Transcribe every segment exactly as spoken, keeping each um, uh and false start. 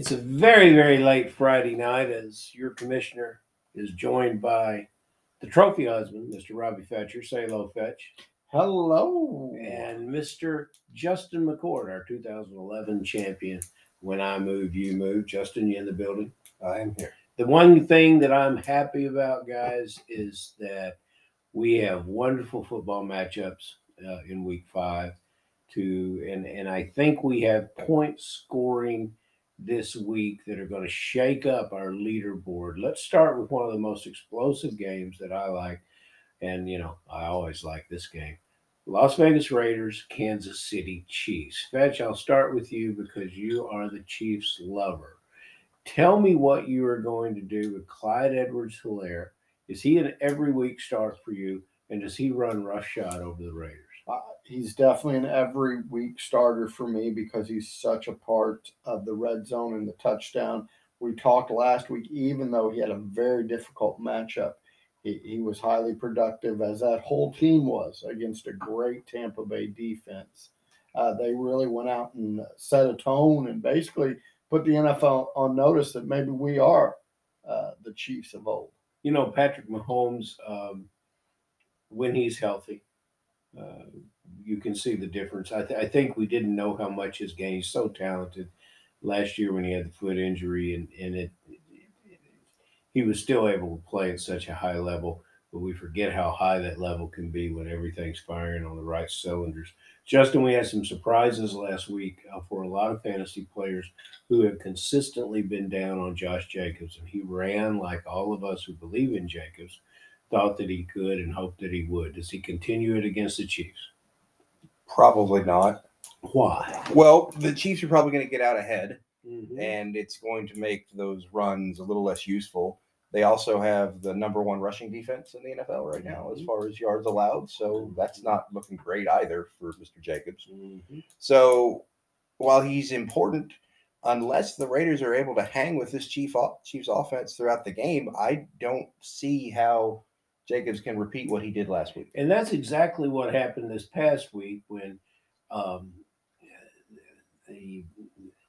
It's a very, very late Friday night as your commissioner is joined by the trophy husband, Mister Robbie Fetcher. Say hello, Fetch. Hello. And Mister Justin McCord, our two thousand eleven champion. When I move, you move. Justin, you in the building? I am here. The one thing that I'm happy about, guys, is that we have wonderful football matchups uh, in week five. To, and, and I think we have point scoring this week that are going to shake up our leaderboard. Let's start with one of the most explosive games that I like. And, you know, I always like this game. Las Vegas Raiders, Kansas City Chiefs. Fetch, I'll start with you because you are the Chiefs lover. Tell me what you are going to do with Clyde Edwards-Helaire. Is he an every week start for you? And does he run roughshod over the Raiders? Uh, he's definitely an every week starter for me because he's such a part of the red zone and the touchdown. We talked last week, even though he had a very difficult matchup, he, he was highly productive, as that whole team was, against a great Tampa Bay defense. Uh, they really went out and set a tone and basically put the N F L on notice that maybe we are uh, the Chiefs of old. You know, Patrick Mahomes, um, when he's healthy, Uh, you can see the difference. I, th- I think we didn't know how much his game. He's so talented. Last year when he had the foot injury, and, and it, it, it, he was still able to play at such a high level, but we forget how high that level can be when everything's firing on the right cylinders. Justin, we had some surprises last week uh, for a lot of fantasy players who have consistently been down on Josh Jacobs, and he ran like all of us who believe in Jacobs thought that he could and hoped that he would. Does he continue it against the Chiefs? Probably not. Why? Well, the Chiefs are probably going to get out ahead, mm-hmm. and it's going to make those runs a little less useful. They also have the number one rushing defense in the N F L right now, mm-hmm. as far as yards allowed, so that's not looking great either for Mister Jacobs. Mm-hmm. So while he's important, unless the Raiders are able to hang with this Chiefs offense throughout the game, I don't see how Jacobs can repeat what he did last week. And that's exactly what happened this past week when um, the,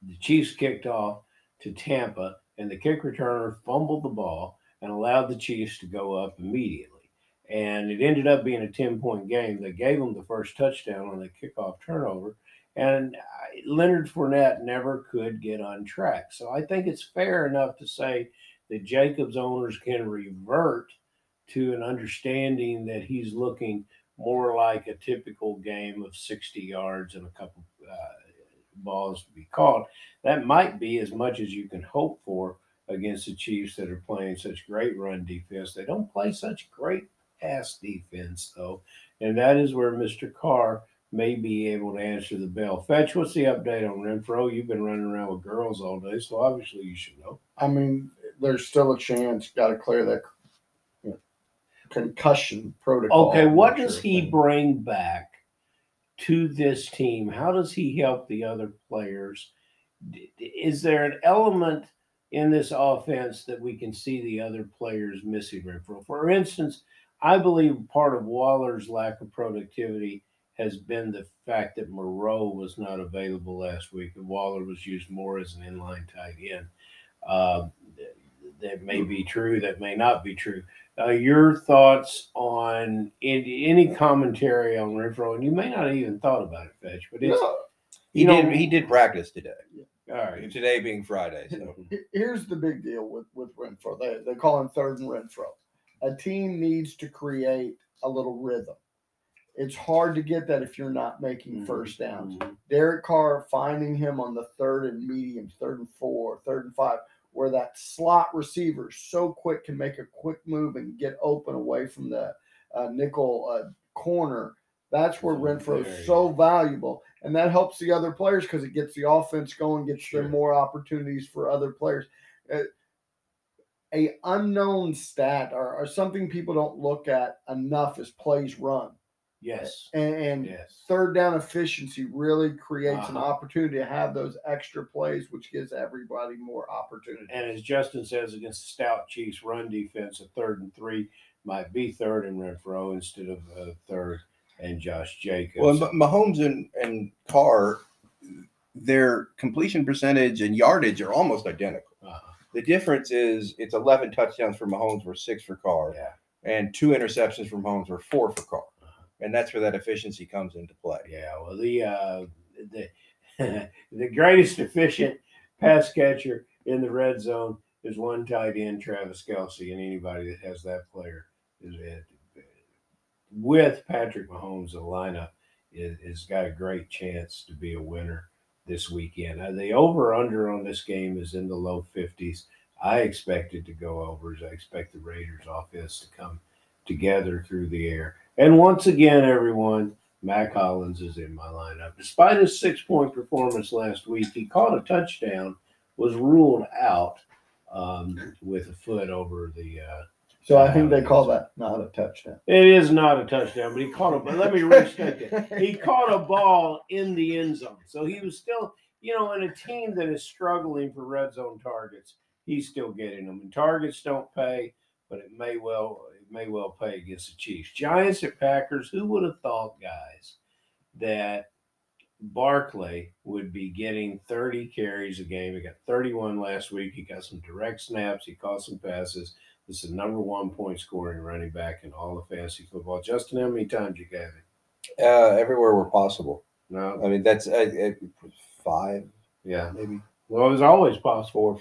the Chiefs kicked off to Tampa, and the kick returner fumbled the ball and allowed the Chiefs to go up immediately. And it ended up being a ten-point game. They gave them the first touchdown on the kickoff turnover, and Leonard Fournette never could get on track. So I think it's fair enough to say that Jacobs owners can revert to an understanding that he's looking more like a typical game of sixty yards and a couple uh, balls to be caught. That might be as much as you can hope for against the Chiefs that are playing such great run defense. They don't play such great pass defense, though, and that is where Mister Carr may be able to answer the bell. Fetch, what's the update on Renfrow? You've been running around with girls all day, so obviously you should know. I mean, there's still a chance. Got to clear that concussion protocol. Okay, what does he bring back to this team? How does he help the other players? Is there an element in this offense that we can see the other players missing? Renfrow, for instance, I believe part of Waller's lack of productivity has been the fact that Moreau was not available last week, and Waller was used more as an inline tight end. Uh, that may be true. That may not be true. Uh, your thoughts on any, any commentary on Renfrow, and you may not have even thought about it, Fetch, but it's, no, he know, did he did practice today. All right, today being Friday. So here's the big deal with with Renfrow. They they call him third and Renfrow. A team needs to create a little rhythm. It's hard to get that if you're not making mm-hmm. first downs. Mm-hmm. Derek Carr finding him on the third and medium, third and four, third and five, where that slot receiver so quick can make a quick move and get open away from the uh, nickel uh, corner. That's where Renfrow is so valuable. And that helps the other players because it gets the offense going, gets sure. them more opportunities for other players. Uh, a unknown stat or, or something people don't look at enough is plays run. Yes. And, and yes. third down efficiency really creates uh-huh. an opportunity to have those extra plays, which gives everybody more opportunity. And as Justin says, against the stout Chiefs run defense, a third and three might be third and Renfrow instead of uh, third and Josh Jacobs. Well, Mahomes and, and Carr, their completion percentage and yardage are almost identical. Uh-huh. The difference is it's eleven touchdowns for Mahomes were six for Carr, yeah. and two interceptions from Mahomes were four for Carr. Uh-huh. And that's where that efficiency comes into play. Yeah, well, the uh, the, the greatest efficient pass catcher in the red zone is one tight end, Travis Kelce, and anybody that has that player is it. With Patrick Mahomes, the lineup is, is got a great chance to be a winner this weekend. Uh, the over-under on this game is in the low fifties. I expect it to go overs. I expect the Raiders offense to come together through the air. And once again, everyone, Mac Hollins is in my lineup. Despite his six-point performance last week, he caught a touchdown, was ruled out um, with a foot over the uh, – So I think they call that not a touchdown. It is not a touchdown, but he caught a ball. Let me restate it. He caught a ball in the end zone. So he was still, you know, in a team that is struggling for red zone targets, he's still getting them. And targets don't pay, but it may well it may well pay against the Chiefs. Giants at Packers, who would have thought, guys, that Barkley would be getting thirty carries a game? He got thirty-one last week. He got some direct snaps. He caught some passes. It's the number one point scoring running back in all of fantasy football. Justin, how many times you got it? Uh, everywhere where possible. No, I mean that's uh, five. Yeah, maybe. Well, it was always possible.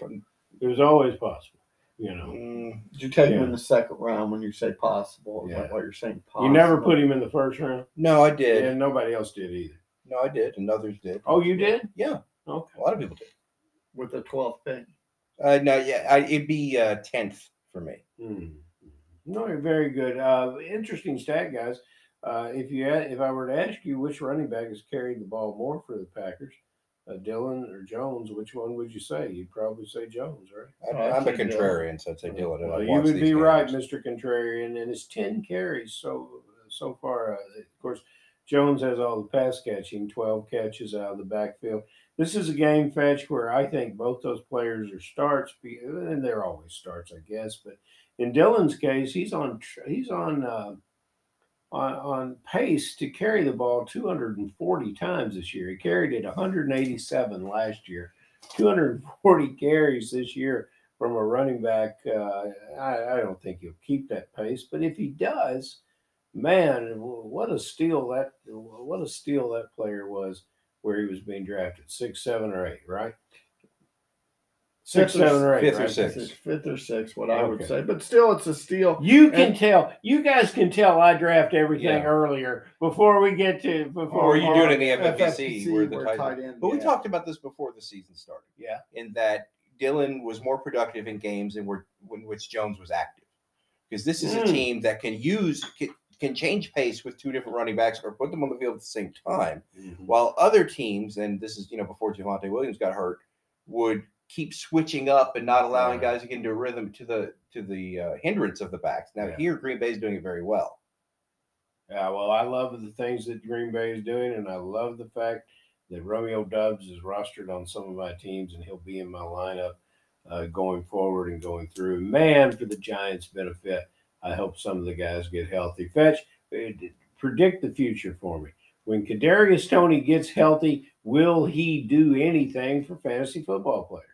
It was always possible. You know, mm, did you take yeah. him in the second round when you say possible? Yeah. Like what you're saying. Possible. You never put him in the first round. No, I did. And yeah, nobody else did either. No, I did, and others did. Oh, you did? Yeah. Okay. A lot of people did. With the twelfth pick. Uh, no, yeah, I, it'd be uh, tenth. For me. Mm. No, you're very good. Uh, interesting stat, guys. Uh, if you had, if I were to ask you which running back has carried the ball more for the Packers, uh, Dillon or Jones, which one would you say? You'd probably say Jones, right? I, I'm a contrarian, Dillon. So I'd say Dillon. Well, you would be right, Mister Contrarian, and it's ten carries so so far. Uh, of course, Jones has all the pass catching, twelve catches out of the backfield. This is a game, Fetch, where I think both those players are starts, and they're always starts, I guess. But in Dillon's case, he's on he's on uh, on on pace to carry the ball two hundred forty times this year. He carried it one hundred eighty-seven last year, two hundred forty carries this year from a running back. Uh, I, I don't think he'll keep that pace, but if he does, man, what a steal that what a steal that player was. Where he was being drafted, six, seven, or eight, right? Six, fifth seven, or eight, fifth right? or six, fifth or six. What I okay. would say, but still, it's a steal. You can and, tell. You guys can tell. I draft everything yeah. earlier before we get to before. Or you our, do it in the F F P C, where the tight, tight end. But yeah. we talked about this before the season started. Yeah, in that Dillon was more productive in games in where in which Jones was active, because this is mm. a team that can use. Can, can change pace with two different running backs or put them on the field at the same time, mm-hmm. while other teams, and this is, you know, before Javonte Williams got hurt, would keep switching up and not allowing right. guys to get into a rhythm to the to the uh, hindrance of the backs. Now, yeah. here Green Bay is doing it very well. Yeah, well, I love the things that Green Bay is doing, and I love the fact that Romeo Doubs is rostered on some of my teams, and he'll be in my lineup uh, going forward and going through. Man, for the Giants' benefit, I hope some of the guys get healthy. Fetch, predict the future for me. When Kadarius Toney gets healthy, will he do anything for fantasy football players?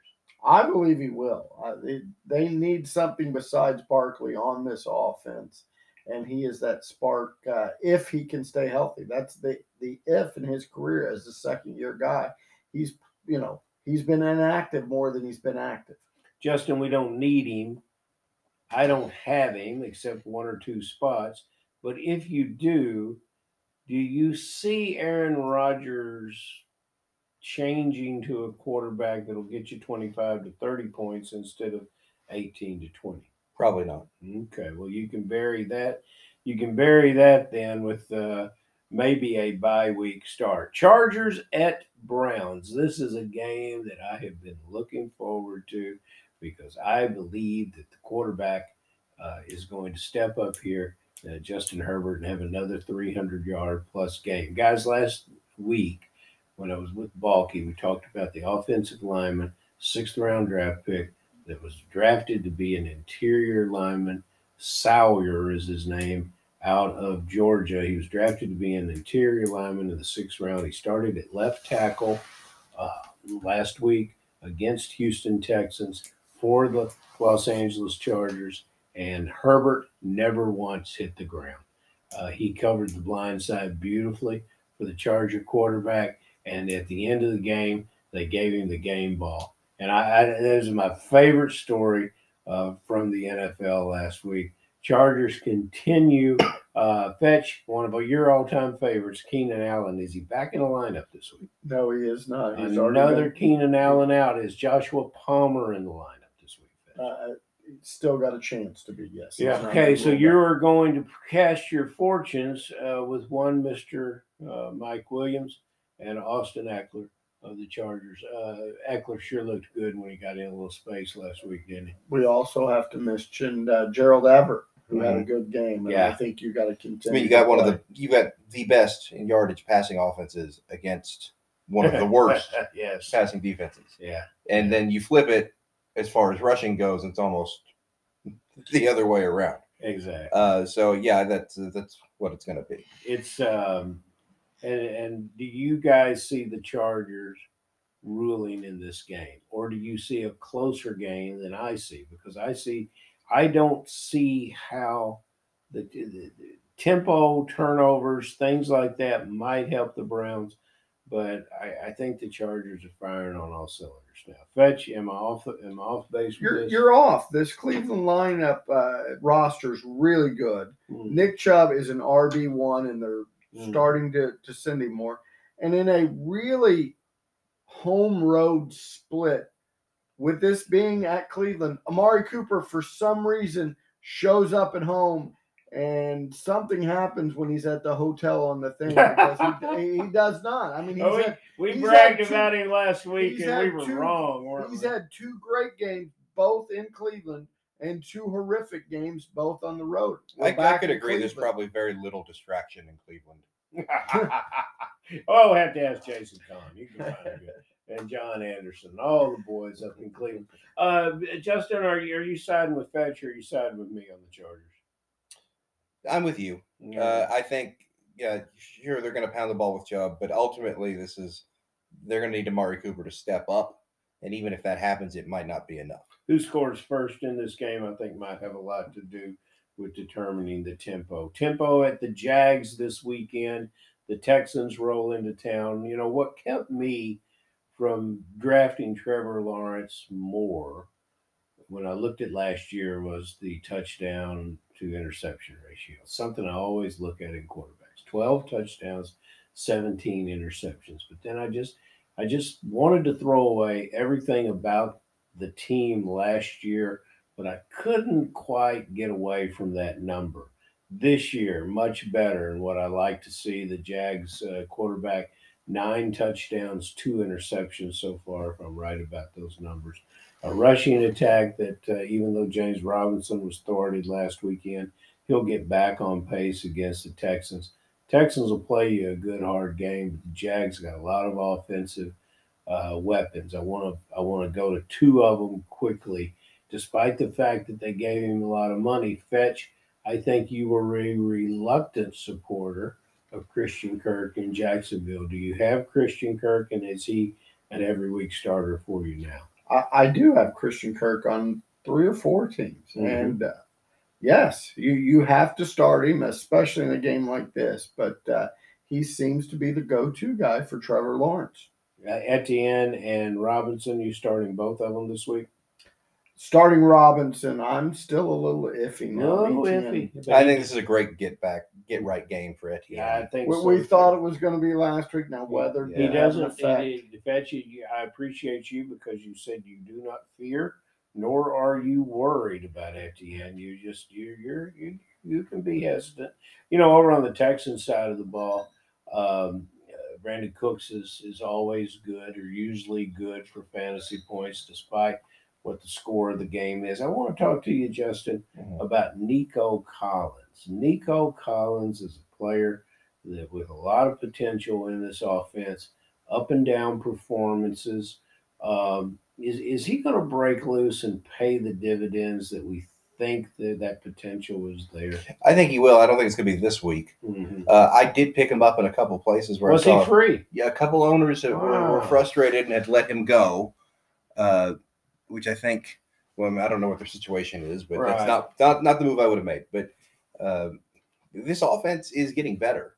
I believe he will. I, it, they need something besides Barkley on this offense, and he is that spark uh, if he can stay healthy. That's the, the if in his career as a second-year guy. He's, you know, he's been inactive more than he's been active. Justin, we don't need him. I don't have him except one or two spots. But if you do, do you see Aaron Rodgers changing to a quarterback that'll get you twenty-five to thirty points instead of eighteen to twenty? Probably not. Okay. Well, you can bury that. You can bury that then with uh, maybe a bye week start. Chargers at Browns. This is a game that I have been looking forward to, because I believe that the quarterback uh, is going to step up here, uh, Justin Herbert, and have another three hundred yard plus game. Guys, last week when I was with Balky, we talked about the offensive lineman, sixth round draft pick that was drafted to be an interior lineman. Sawyer is his name, out of Georgia. He was drafted to be an interior lineman in the sixth round. He started at left tackle. uh, last week against Houston Texans for the Los Angeles Chargers, and Herbert never once hit the ground. Uh, he covered the blind side beautifully for the Charger quarterback, and at the end of the game, they gave him the game ball. And I, I that is my favorite story uh, from the N F L last week. Chargers continue. Uh, Fetch, one of your all-time favorites, Keenan Allen. Is he back in the lineup this week? No, he is not. He's Another Keenan Allen out. Is Joshua Palmer in the lineup this week, Fetch? Uh, still got a chance to be, yes. Yeah. Okay, so you're going to cast your fortunes uh, with one Mister Uh, Mike Williams and Austin Ekeler of the Chargers. Uh, Ekeler sure looked good when he got in a little space last week, didn't he? We also have to mention uh, Gerald Everett, who mm-hmm. had a good game, and yeah. I think you got to continue. I mean, you got one play. of the you got the best in yardage passing offenses against one of the worst yes. passing defenses. Yeah, and then you flip it as far as rushing goes, it's almost the other way around. Exactly. Uh, so yeah, that's that's what it's going to be. It's um, and and do you guys see the Chargers ruling in this game, or do you see a closer game than I see? Because I see. I don't see how the, the, the tempo, turnovers, things like that might help the Browns, but I, I think the Chargers are firing on all cylinders now. Fetch, am I off? Am I off base? You're, with this? You're off. This Cleveland lineup uh, roster is really good. Mm. Nick Chubb is an R B one, and they're mm. starting to to send him more. And in a really home road split. With this being at Cleveland, Amari Cooper, for some reason, shows up at home, and something happens when he's at the hotel on the thing. Because he, he does not. I mean, he's oh, had, we, we he's bragged two, about him last week, and we were two, wrong, weren't he's we? He's had two great games, both in Cleveland, and two horrific games, both on the road. I, I could agree. Cleveland. There's probably very little distraction in Cleveland. oh, I have to ask Jason Conn. You can find him. And John Anderson, all the boys up in Cleveland. Uh, Justin, are you, are you siding with Fetcher or are you siding with me on the Chargers? I'm with you. Yeah. Uh, I think, yeah, sure, they're going to pound the ball with Chubb, but ultimately this is they're going to need Amari Cooper to step up, and even if that happens, it might not be enough. Who scores first in this game I think might have a lot to do with determining the tempo. Tempo at the Jags this weekend. The Texans roll into town. You know, what kept me from drafting Trevor Lawrence more when I looked at last year was the touchdown to interception ratio, something I always look at in quarterbacks, twelve touchdowns, seventeen interceptions. But then I just, I just wanted to throw away everything about the team last year, but I couldn't quite get away from that number. This year, much better. And what I like to see the Jags uh, quarterback, nine touchdowns, two interceptions so far, if I'm right about those numbers. A rushing attack that uh, even though James Robinson was thwarted last weekend, he'll get back on pace against the Texans. Texans will play you a good, hard game, but the Jags got a lot of offensive uh, weapons. I want to I want to go to two of them quickly, despite the fact that they gave him a lot of money. Fetch, I think you were a reluctant supporter of Christian Kirk in Jacksonville. Do you have Christian Kirk, and is he an every week starter for you now? I, I do have Christian Kirk on three or four teams, mm-hmm. and uh, yes, you you have to start him, especially in a game like this. But uh, he seems to be the go-to guy for Trevor Lawrence. Uh, Etienne and Robinson, you starting both of them this week? Starting Robinson, I'm still a little iffy now. A little iffy. I think this is a great get back, get right game for Etienne. Yeah, I think we, so. We thought it was going to be last week. Now, whether yeah, he doesn't, Fetch, I appreciate you because you said you do not fear, nor are you worried about Etienne. You just you you're, you you can be hesitant. You know, over on the Texan side of the ball, um, uh, Brandon Cooks is is always good or usually good for fantasy points, despite what the score of the game is. I want to talk to you, Justin, mm-hmm. about Nico Collins. Nico Collins is a player that with a lot of potential in this offense, up and down performances. Um, is, is he going to break loose and pay the dividends that we think that that potential was there. I think he will. I don't think it's going to be this week. Mm-hmm. Uh, I did pick him up in a couple places where was I saw he free? Him. Yeah, a couple owners that wow. were frustrated and had let him go, uh, which I think. Well, I don't know what their situation is, but right. that's not, not not the move I would have made. But uh, this offense is getting better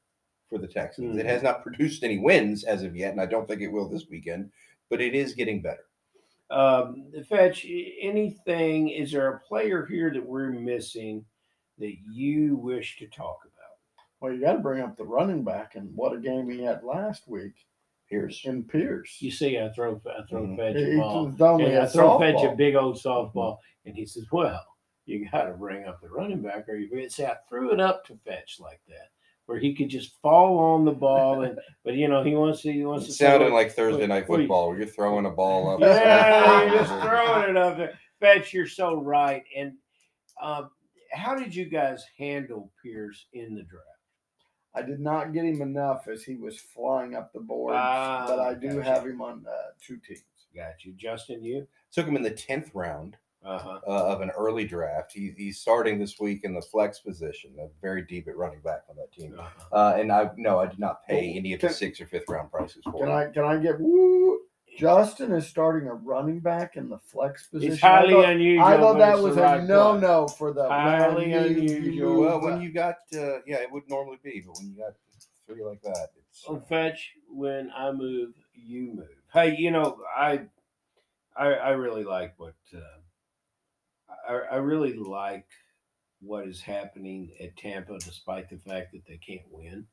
for the Texans. Mm-hmm. It has not produced any wins as of yet, and I don't think it will this weekend. But it is getting better. Um, Fetch, anything, is there a player here that we're missing that you wish to talk about? Well, you got to bring up the running back and what a game he had last week. Pierce. And Pierce. You see, I throw I throw mm-hmm. Fetch a ball. I throw Fetch a big old softball, and he says, well, you got to bring up the running back. Or you see, I threw it up to Fetch like that, where he could just fall on the ball, and but you know he wants to. He wants it to. Sounded like Thursday Night Football, where you're throwing a ball up. Yeah, you're just throwing it up there. Fetch, you're so right. And um, how did you guys handle Pierce in the draft? I did not get him enough as he was flying up the board, ah, but I do gotcha. have him on uh, two teams. Got you, Justin. You took him in the tenth round uh-huh. uh, of an early draft. He, he's starting this week in the flex position. I'm very deep at running back on that team. Uh-huh. Uh, and I no, I did not pay any of the sixth or fifth round prices for can him. I, can I get woo? Justin is starting a running back in the flex position. It's highly I thought, unusual. I thought that was right a no-no play. For the highly unusual. Well, when you got, uh, yeah, it would normally be, but when you got three like that, it's. On Fetch, when I move, you move. Hey, you know, I, I, I really like what, uh, I, I really like what is happening at Tampa, despite the fact that they can't win.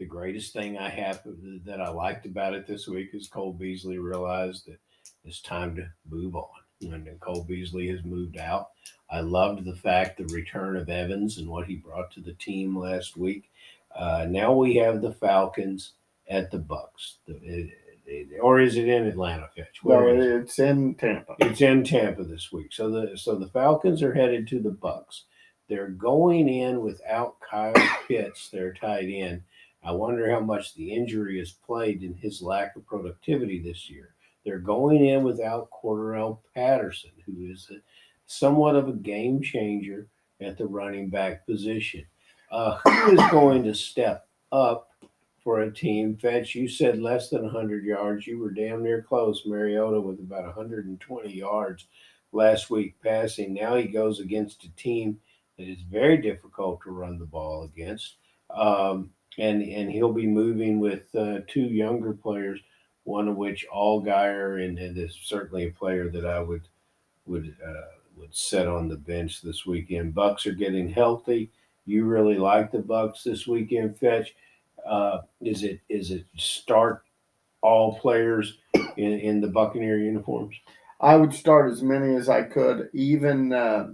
The greatest thing I have that I liked about it this week is Cole Beasley realized that it's time to move on. And Cole Beasley has moved out. I loved the fact the return of Evans and what he brought to the team last week. Uh, now we have the Falcons at the Bucs. The, it, it, or is it in Atlanta, Fetch? No, it's it? in Tampa. It's in Tampa this week. So the so the Falcons are headed to the Bucs. They're going in without Kyle Pitts, their tight end. I wonder how much the injury has played in his lack of productivity this year. They're going in without Cordarrelle Patterson, who is a, somewhat of a game changer at the running back position. Uh, who is going to step up for a team? Fetch, you said less than one hundred yards. You were damn near close. Mariota with about one hundred twenty yards last week passing. Now he goes against a team that is very difficult to run the ball against. Um, And and he'll be moving with uh, two younger players, one of which Allgaier, and, and is certainly a player that I would would uh, would set on the bench this weekend. Bucks are getting healthy. You really like the Bucks this weekend, Fetch. Uh, is it is it start all players in, in the Buccaneer uniforms? I would start as many as I could, even uh,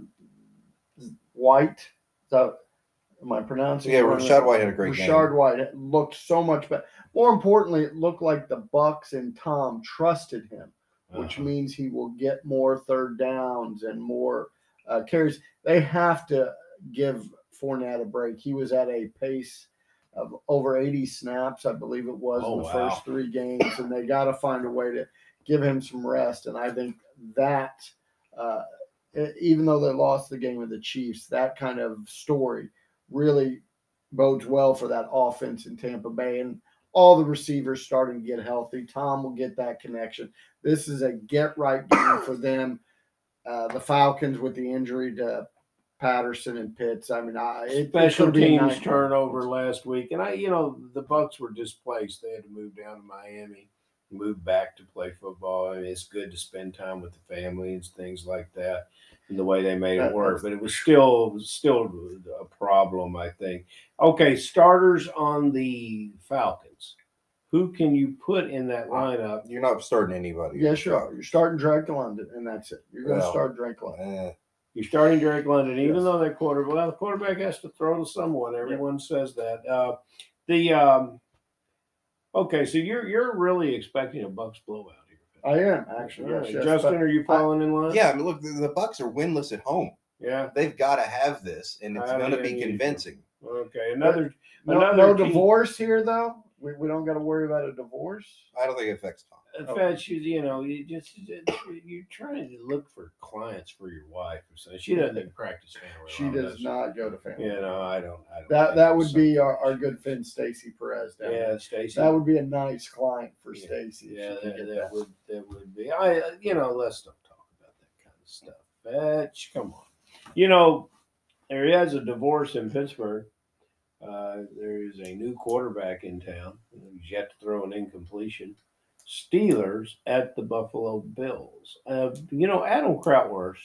White. So, am I pronouncing it? Yeah, Rashad White had a great Rashad game. Rashad White looked so much better. More importantly, it looked like the Bucs and Tom trusted him, which uh-huh. means he will get more third downs and more uh, carries. They have to give Fournette a break. He was at a pace of over eighty snaps, I believe it was, oh, in the wow. first three games, and they got to find a way to give him some rest. And I think that, uh, even though they lost the game with the Chiefs, that kind of story really bodes well for that offense in Tampa Bay, and all the receivers starting to get healthy. Tom will get that connection. This is a get-right game for them. Uh, the Falcons with the injury to Patterson and Pitts. I mean, I, it, special it teams turnover last week, and I, you know, the Bucs were displaced. They had to move down to Miami, move back to play football. I mean, it's good to spend time with the family and things like that. And the way they made it work, but it was still still a problem, I think. Okay, starters on the Falcons. Who can you put in that lineup? You're not starting anybody. Yes, you are. You're starting Drake London, and that's it. You're going to well, start Drake London. Eh. You're starting Derek London, even yes. though they're quarterback. Well, the quarterback has to throw to someone. Everyone yeah. says that. Uh, the um, okay, so you're you're really expecting a Bucs blowout. I am, actually. Yes, right. yes, Justin, are you falling I, in line? Yeah, I mean, look, the, the Bucs are winless at home. Yeah. They've got to have this, and it's going to be convincing. Okay, another – No, another no divorce here, though? We, we don't got to worry about a divorce. I don't think it affects Tom. In okay. fact, she's, you know, you just you're trying to look for clients for your wife or something. She doesn't practice family. She does, does not she? go to family. Yeah, no, I don't. I don't that that would be our, our good friend Stacy Perez. Down yeah, Stacy. That would be a nice client for yeah. Stacy. Yeah, that, that, that would that would be. I you know, let's don't talk about that kind of stuff. Fetch, come on. You know, there is a divorce in Pittsburgh. Uh, there is a new quarterback in town who's yet to throw an incompletion. Steelers at the Buffalo Bills. Uh, you know, Adam Krautwurst,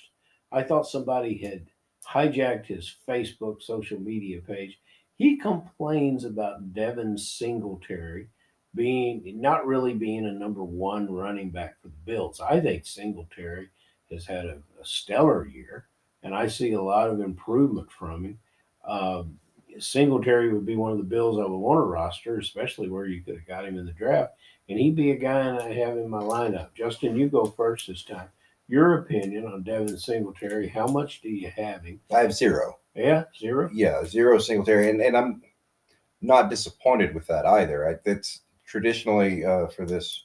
I thought somebody had hijacked his Facebook social media page. He complains about Devin Singletary being not really being a number one running back for the Bills. I think Singletary has had a, a stellar year, and I see a lot of improvement from him. Um, Singletary would be one of the Bills I would want to roster, especially where you could have got him in the draft. And he'd be a guy I have in my lineup. Justin, you go first this time. Your opinion on Devin Singletary, how much do you have him? I have zero. Yeah, zero? Yeah, zero Singletary. And and I'm not disappointed with that either. I, that's traditionally uh, for this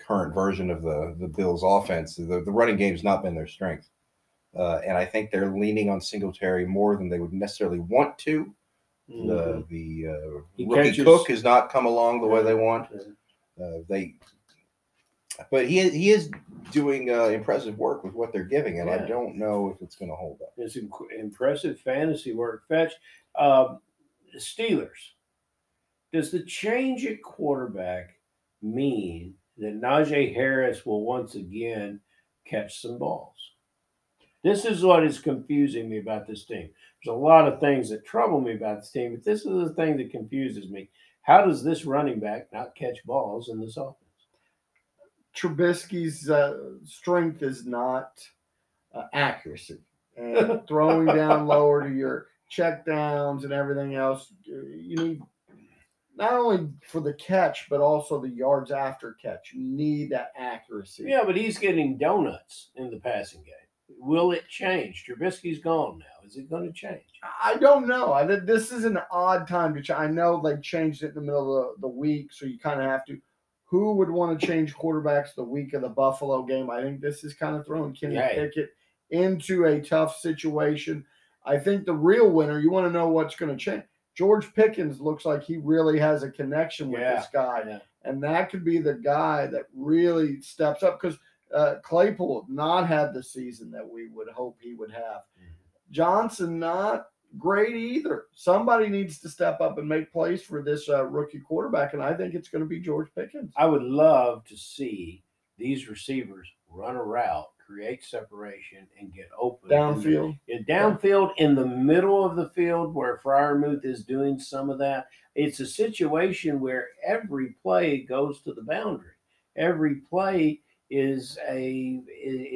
current version of the, the Bills offense, the, the running game's not been their strength. Uh, and I think they're leaning on Singletary more than they would necessarily want to. Mm-hmm. The, the uh, rookie catches. Cook has not come along the way they want. Uh, they, but he he is doing uh, impressive work with what they're giving, and yeah. I don't know if it's going to hold up. It's imp- impressive fantasy work. Fetch, uh, Steelers. Does the change at quarterback mean that Najee Harris will once again catch some balls? This is what is confusing me about this team. There's a lot of things that trouble me about this team, but this is the thing that confuses me. How does this running back not catch balls in this offense? Trubisky's uh, strength is not uh, accuracy. And throwing down lower to your check downs and everything else, you need not only for the catch, but also the yards after catch. You need that accuracy. Yeah, but he's getting donuts in the passing game. Will it change? Trubisky's gone now. Is it going to change? I don't know. I This is an odd time to change. I know they changed it in the middle of the, the week, so you kind of have to. Who would want to change quarterbacks the week of the Buffalo game? I think this is kind of throwing Kenny right. Pickett into a tough situation. I think the real winner, you want to know what's going to change. George Pickens looks like he really has a connection with yeah. this guy, yeah. and that could be the guy that really steps up because – Uh, Claypool not had the season that we would hope he would have. Johnson not great either. Somebody needs to step up and make plays for this uh, rookie quarterback, and I think it's going to be George Pickens. I would love to see these receivers run a route, create separation, and get open. Downfield. In the, in downfield in the middle of the field where Freiermuth is doing some of that. It's a situation where every play goes to the boundary. Every play is a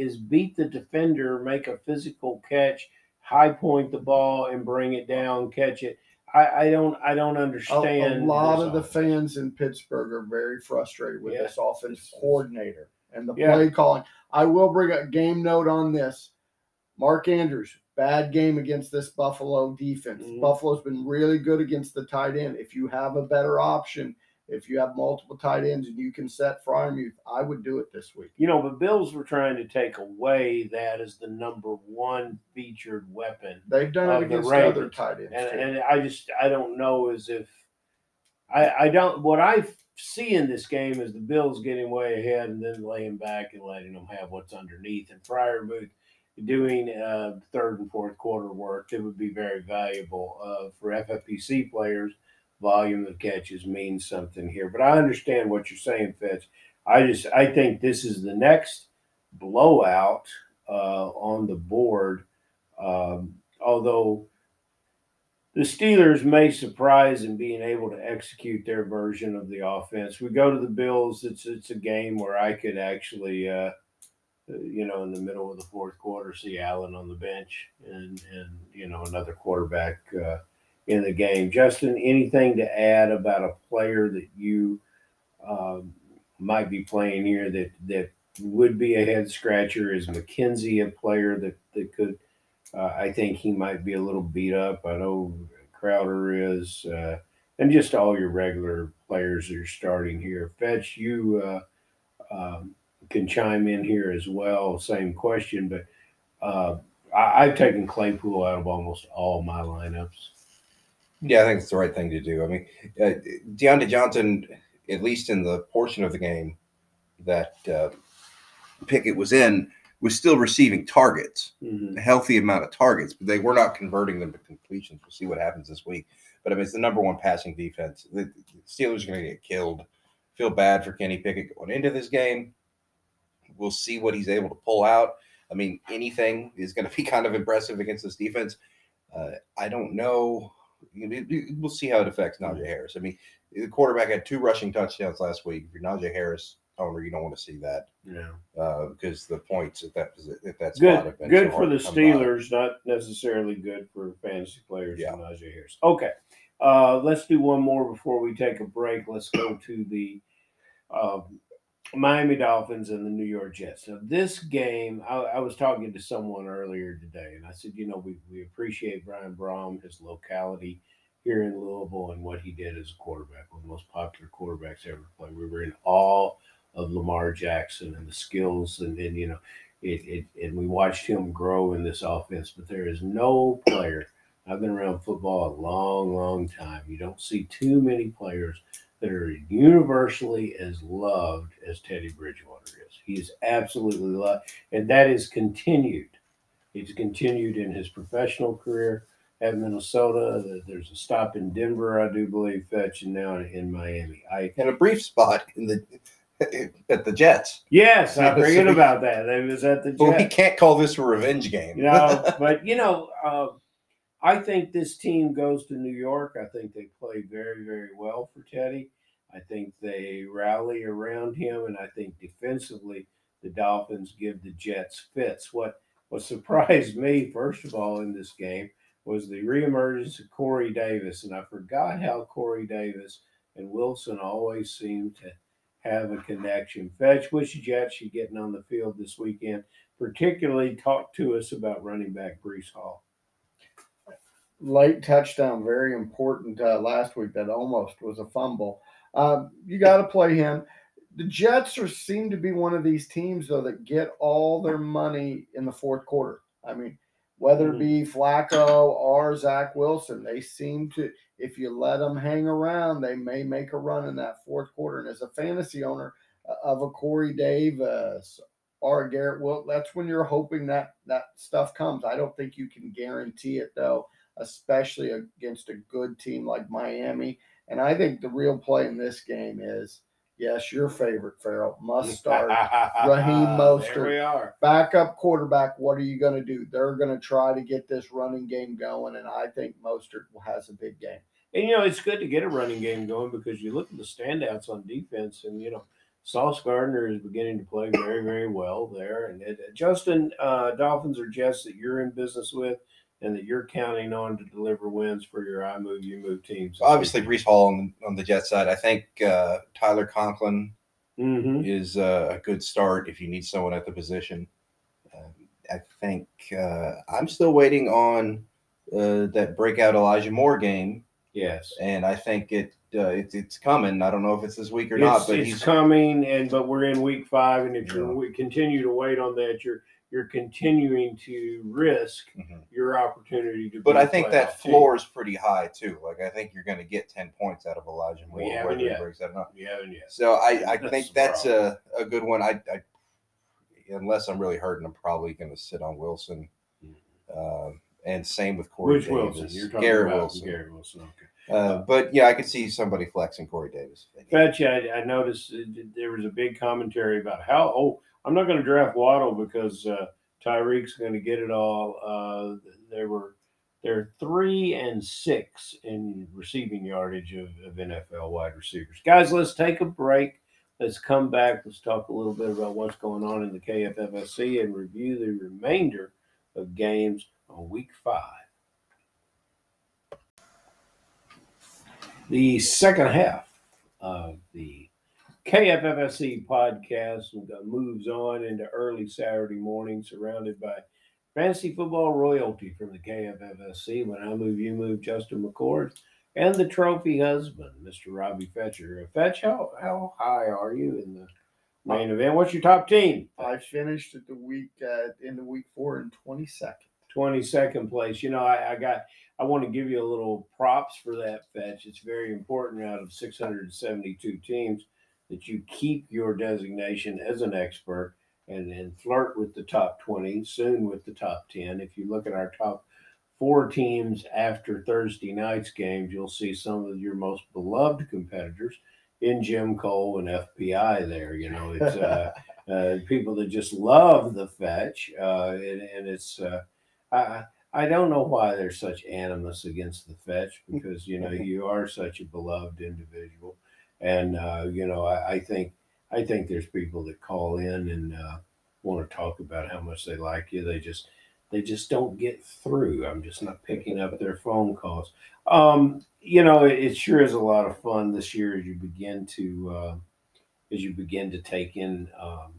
is beat the defender, make a physical catch, high point the ball and bring it down, catch it. I, I don't I don't understand. A, a lot of the fans in Pittsburgh are very frustrated with yeah. this offense coordinator and the yeah. play calling. I will bring a game note on this. Mark Andrews, bad game against this Buffalo defense. Mm-hmm. Buffalo's been really good against the tight end. If you have a better option, if you have multiple tight ends and you can set Freiermuth, I would do it this week. You know, the Bills were trying to take away that as the number one featured weapon. They've done it against other tight ends. And, and I just, I don't know as if, I, I don't, what I see in this game is the Bills getting way ahead and then laying back and letting them have what's underneath. And Freiermuth doing uh, third and fourth quarter work, it would be very valuable uh, for F F P C players. Volume of catches means something here. But I understand what you're saying, Fetch. I just I think this is the next blowout uh, on the board. Um, although the Steelers may surprise in being able to execute their version of the offense. We go to the Bills. It's it's a game where I could actually, uh, you know, in the middle of the fourth quarter, see Allen on the bench and, and you know, another quarterback uh in the game. Justin, anything to add about a player that you um, might be playing here that, that would be a head scratcher? Is McKenzie a player that, that could, uh, I think he might be a little beat up. I know Crowder is, uh, and just all your regular players that are starting here. Fetch, you uh, um, can chime in here as well. Same question, but uh, I, I've taken Claypool out of almost all my lineups. Yeah, I think it's the right thing to do. I mean, uh, Deontay Johnson, at least in the portion of the game that uh, Pickett was in, was still receiving targets, mm-hmm. a healthy amount of targets, but they were not converting them to completions. We'll see what happens this week. But, I mean, it's the number one passing defense. The Steelers are going to get killed. Feel bad for Kenny Pickett going into this game. We'll see what he's able to pull out. I mean, anything is going to be kind of impressive against this defense. Uh, I don't know. We'll see how it affects Najee Harris. I mean, the quarterback had two rushing touchdowns last week. If you're Najee Harris owner, you don't want to see that. Yeah. Uh, because the points at that at that spot have been good for the Steelers, not necessarily good for fantasy players. Yeah. Najee Harris. Okay. Uh, let's do one more before we take a break. Let's go to the uh, Miami Dolphins and the New York Jets. Now, this game, I, I was talking to someone earlier today, and I said, you know, we, we appreciate Brian Brohm, his locality here in Louisville, and what he did as a quarterback, one of the most popular quarterbacks ever played. We were in awe of Lamar Jackson and the skills, and then, you know, it, it, and we watched him grow in this offense. But there is no player. I've been around football a long, long time. You don't see too many players that are universally as loved as Teddy Bridgewater is. He is absolutely loved, and that is continued. It's continued in his professional career at Minnesota. There's a stop in Denver, I do believe, Fetch, and now in Miami. I had a brief spot in the at the Jets. Yes, I forget about that. It was at the Jets. Well, we can't call this a revenge game. You know, but, you know, uh, I think this team goes to New York. I think they play very, very well for Teddy. I think they rally around him, and I think defensively the Dolphins give the Jets fits. What, what surprised me, first of all, in this game was the reemergence of Corey Davis, and I forgot how Corey Davis and Wilson always seemed to have a connection. Fetch, which Jets you getting on the field this weekend? Particularly talk to us about running back Breece Hall. Late touchdown, very important uh, last week. That almost was a fumble. Uh, you got to play him. The Jets are, seem to be one of these teams, though, that get all their money in the fourth quarter. I mean, whether it be Flacco or Zach Wilson, they seem to, if you let them hang around, they may make a run in that fourth quarter. And as a fantasy owner of a Corey Davis or a Garrett Wilson, that's when you're hoping that that stuff comes. I don't think you can guarantee it, though, especially against a good team like Miami. And I think the real play in this game is, yes, your favorite, Farrell, must start. Raheem Mostert. There we are. Backup quarterback, what are you going to do? They're going to try to get this running game going, and I think Mostert has a big game. And, you know, it's good to get a running game going because you look at the standouts on defense, and, you know, Sauce Gardner is beginning to play very, very well there. And it, Justin, uh, Dolphins are Jets that you're in business with and that you're counting on to deliver wins for your I move, you move teams. Obviously, Breece Hall on, on the Jets side. I think uh, Tyler Conklin mm-hmm. is uh, a good start if you need someone at the position. Uh, I think uh, I'm still waiting on uh, that breakout Elijah Moore game. Yes. And I think it, uh, it it's coming. I don't know if it's this week or it's, not. But it's he's coming, and but we're in week five, and if yeah. you we continue to wait on that, you're – you're continuing to risk mm-hmm. your opportunity to. But I think that floor is pretty high too. Like I think you're going to get ten points out of Elijah Moore. We haven't yet. We haven't yet. So I, I that's think that's a, a good one. I, I unless I'm really hurting, I'm probably going to sit on Wilson. Mm-hmm. Uh, and same with Corey Which Davis. Wilson? You're talking Garrett about Wilson. Garrett Wilson. Okay. Uh, but, yeah, I could see somebody flexing Corey Davis. Fetch, I, I noticed there was a big commentary about how, oh, I'm not going to draft Waddle because uh, Tyreek's going to get it all. Uh, they were, they're three and six in receiving yardage of, of N F L wide receivers. Guys, let's take a break. Let's come back. Let's talk a little bit about what's going on in the K F F S C and review the remainder of games on week five. The second half of the K F F S C podcast moves on into early Saturday morning, surrounded by fantasy football royalty from the K F F S C. When I move, you move, Justin McCord. and the trophy husband, Mister Robbie Fetcher. Fetch, how, how high are you in the main event? What's your top team? I finished at the week uh, in the week four in twenty-second. twenty-second place. You know, I, I got. I want to give you a little props for that, Fetch. It's very important out of six hundred seventy-two teams that you keep your designation as an expert and, and flirt with the top twenty, soon with the top ten. If you look at our top four teams after Thursday night's games, you'll see some of your most beloved competitors in Jim Cole and F B I there. You know, it's uh, uh, people that just love the Fetch, uh, and, and it's uh, I, I don't know why there's such animus against the Fetch, because, you know, you are such a beloved individual. And, uh, you know, I, I think I think there's people that call in and uh, want to talk about how much they like you. They just they just don't get through. I'm just not picking up their phone calls. Um, you know, it, it sure is a lot of fun this year as you begin to uh, as you begin to take in um,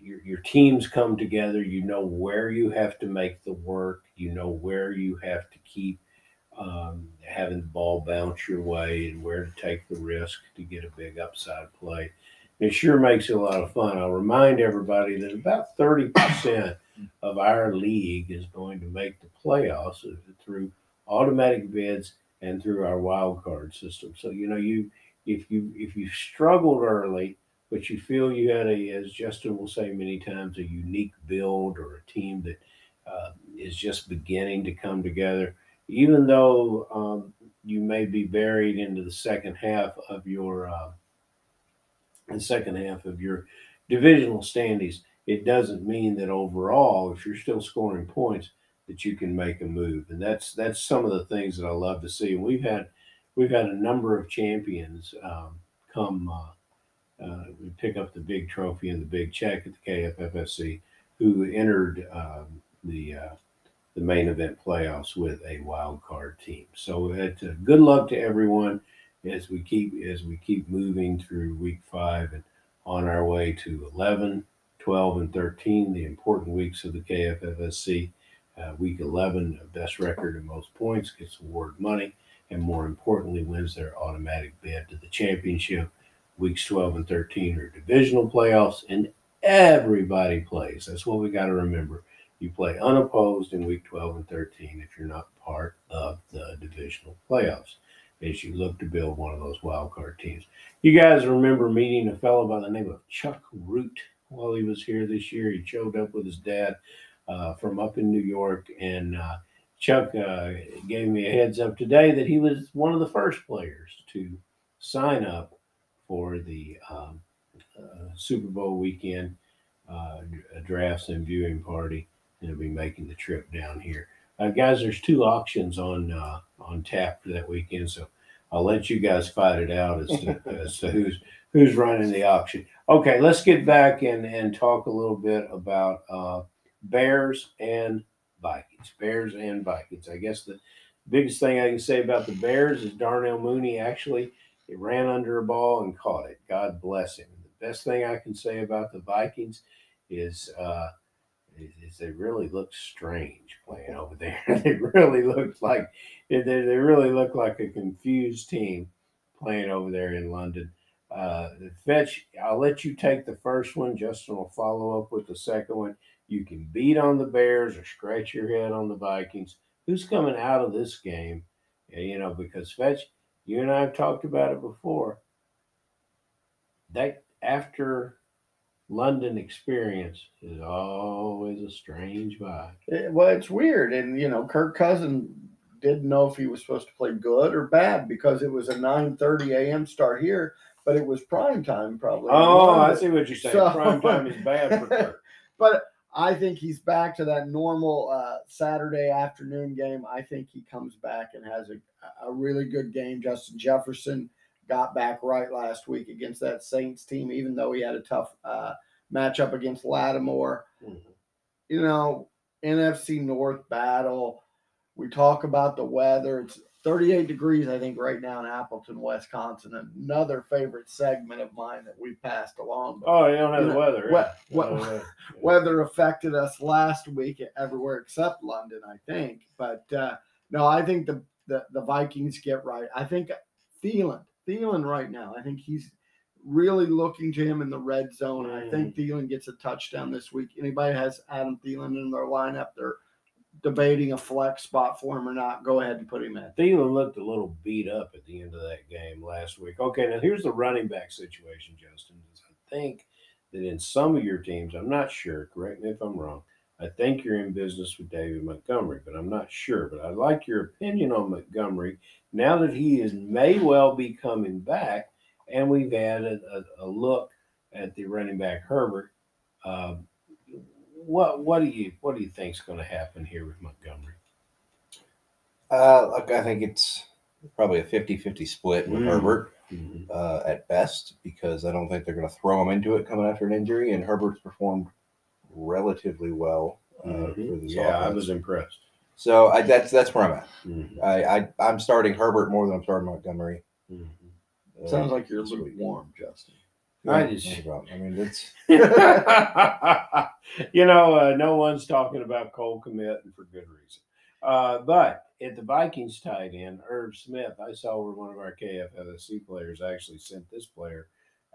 your, your teams come together. You know where you have to make the work. You know where you have to keep Um, having the ball bounce your way and where to take the risk to get a big upside play. It sure makes it a lot of fun. I'll remind everybody that about thirty percent of our league is going to make the playoffs through automatic bids and through our wild card system. So, you know, you if you if you struggled early, but you feel you had a, as Justin will say many times, a unique build or a team that uh, is just beginning to come together, even though um, you may be buried into the second half of your uh, the second half of your divisional standings, it doesn't mean that overall, if you're still scoring points, that you can make a move. And that's that's some of the things that I love to see. And we've had we've had a number of champions um, come uh, uh, pick up the big trophy and the big check at the K F F S C who entered um, the uh, the main event playoffs with a wild card team. So it's uh, good luck to everyone as we keep as we keep moving through week five and on our way to eleven, twelve, and thirteen, the important weeks of the K F F S C. Uh, week eleven, best record and most points gets award money, and more importantly, wins their automatic bid to the championship. Weeks twelve and thirteen are divisional playoffs, and everybody plays. That's what we got to remember. You play unopposed in week twelve and thirteen if you're not part of the divisional playoffs as you look to build one of those wild card teams. You guys remember meeting a fellow by the name of Chuck Root while he was here this year. He showed up with his dad uh, from up in New York, and uh, Chuck uh, gave me a heads up today that he was one of the first players to sign up for the um, uh, Super Bowl weekend uh, drafts and viewing party. They'll be making the trip down here. Uh, guys, there's two auctions on uh, on tap for that weekend, so I'll let you guys fight it out as to, as to who's who's running the auction. Okay, let's get back and, and talk a little bit about uh, Bears and Vikings. Bears and Vikings. I guess the biggest thing I can say about the Bears is Darnell Mooney actually it ran under a ball and caught it. God bless him. The best thing I can say about the Vikings is uh, – is they really look strange playing over there. They really look like they they really look like a confused team playing over there in London. Uh, Fetch, I'll let you take the first one. Justin will follow up with the second one. You can beat on the Bears or scratch your head on the Vikings. Who's coming out of this game? You know, because Fetch, you and I have talked about it before. That after London experience is always a strange vibe. It, well, it's weird. And, you know, Kirk Cousins didn't know if he was supposed to play good or bad because it was a nine thirty a.m. start here, but it was prime time probably. Oh, I see what you're saying. So, prime time is bad for Kirk. But I think he's back to that normal uh, Saturday afternoon game. I think he comes back and has a, a really good game. Justin Jefferson got back right last week against that Saints team, even though he had a tough uh, matchup against Lattimore. Mm-hmm. You know, N F C North battle. We talk about the weather. It's thirty-eight degrees, I think, right now in Appleton, Wisconsin. Another favorite segment of mine that we passed along. Oh, you don't have the weather. We- yeah. We- yeah. Weather affected us last week everywhere except London, I think. But, uh, no, I think the the, the Vikings get right. I think Thielen, Thielen right now, I think he's really looking to him in the red zone. I think Thielen gets a touchdown this week. Anybody has Adam Thielen in their lineup, they're debating a flex spot for him or not, go ahead and put him in. Thielen looked a little beat up at the end of that game last week. Okay, now here's the running back situation, Justin. I think that in some of your teams, I'm not sure, correct me if I'm wrong, I think you're in business with David Montgomery, but I'm not sure. But I'd like your opinion on Montgomery now that he is may well be coming back, and we've added a, a look at the running back Herbert. Uh, what what do you what do you think is going to happen here with Montgomery? Uh, look, I think it's probably a fifty-fifty split with mm. Herbert mm-hmm. uh, at best, because I don't think they're going to throw him into it coming after an injury, and Herbert's performed relatively well uh, mm-hmm. for this yeah, offense. Yeah, I was impressed. So I, that's that's where I'm at. Mm-hmm. I, I I'm starting Herbert more than I'm starting Montgomery. Mm-hmm. Uh, Sounds like you're lukewarm, Justin. Yeah, I just, I mean, it's you know, uh, no one's talking about Cole Kmet, and for good reason. Uh, but at the Vikings tight end, Irv Smith, I saw where one of our K F L S C players actually sent this player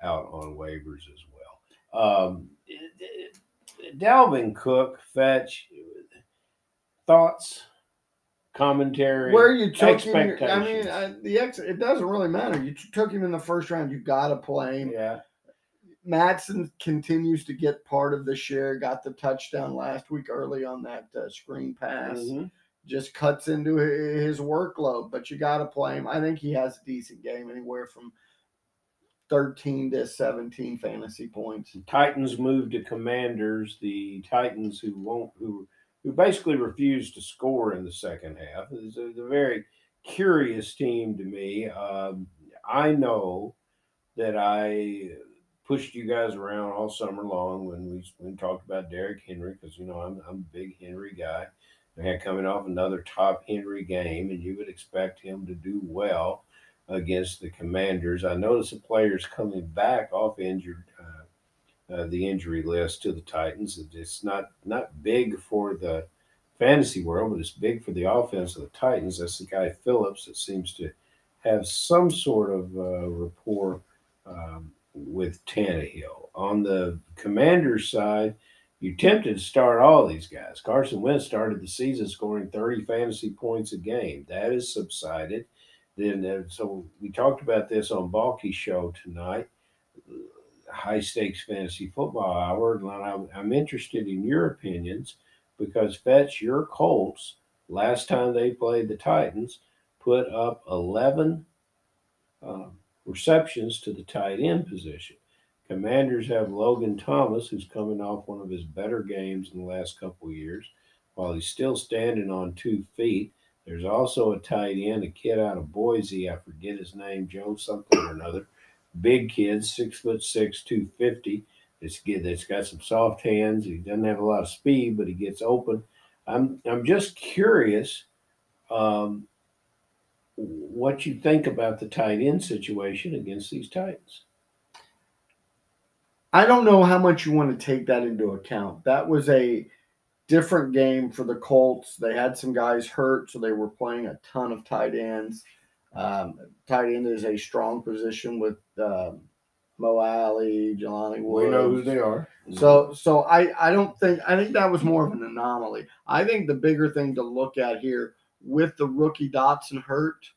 out on waivers as well. Um, it, it, Dalvin Cook, Fetch, thoughts, commentary, where you took him. I mean, I, the ex, it doesn't really matter. You took him in the first round. You got to play him. Yeah. Mattson continues to get part of the share. Got the touchdown last week early on that uh, screen pass. Mm-hmm. Just cuts into his workload, but you got to play him. I think he has a decent game, anywhere from thirteen to seventeen fantasy points. Titans move to Commanders. The Titans who won't who who basically refused to score in the second half. It's a, it's a very curious team to me. Um, I know that I pushed you guys around all summer long when we, when we talked about Derrick Henry, because you know I'm I'm a big Henry guy. And coming off another top Henry game, and you would expect him to do well against the Commanders. I noticed the players coming back off injured uh, uh, the injury list to the Titans. It's not not big for the fantasy world, but it's big for the offense of the Titans. That's the guy Phillips that seems to have some sort of uh, rapport um, with Tannehill. On the Commanders side, you're tempted to start all these guys. Carson Wentz started the season scoring thirty fantasy points a game. That has subsided. Then, so we talked about this on Balky's show tonight, High Stakes Fantasy Football Hour. And I'm interested in your opinions, because Fetch, your Colts, last time they played the Titans, put up eleven uh, receptions to the tight end position. Commanders have Logan Thomas, who's coming off one of his better games in the last couple of years, while he's still standing on two feet. There's also a tight end, a kid out of Boise. I forget his name, Joe something or another. Big kid, six foot six, two fifty. This kid that's got some soft hands. He doesn't have a lot of speed, but he gets open. I'm I'm just curious, um, what you think about the tight end situation against these Titans. I don't know how much you want to take that into account. That was a different game for the Colts. They had some guys hurt, so they were playing a ton of tight ends. Um, tight end is a strong position with um, Mo Alley, Jelani Woods. We know who they are. So, so I, I don't think I think that was more of an anomaly. I think the bigger thing to look at here with the rookie Dotson hurt,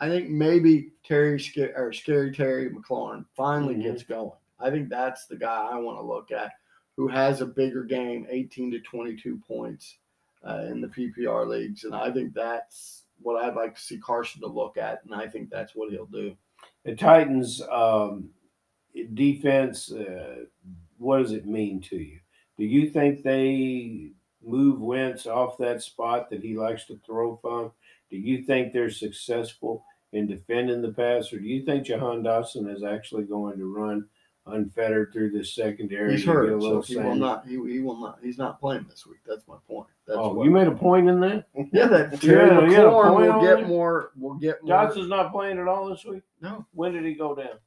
I think maybe Terry or Scary Terry McLaurin finally mm-hmm. gets going. I think that's the guy I want to look at, who has a bigger game, eighteen to twenty-two points uh, in the P P R leagues. And I think that's what I'd like to see Carson to look at, and I think that's what he'll do. The Titans um, defense, uh, what does it mean to you? Do you think they move Wentz off that spot that he likes to throw from? Do you think they're successful in defending the pass, or do you think Jahan Dotson is actually going to run unfettered through this secondary? He's hurt, so he will not. He, he will not. He's not playing this week. That's my point. That's oh, you made a point in that. Yeah, that Terry yeah, McLaurin will get more. Will get more. Dotson's not playing at all this week. No. When did he go down?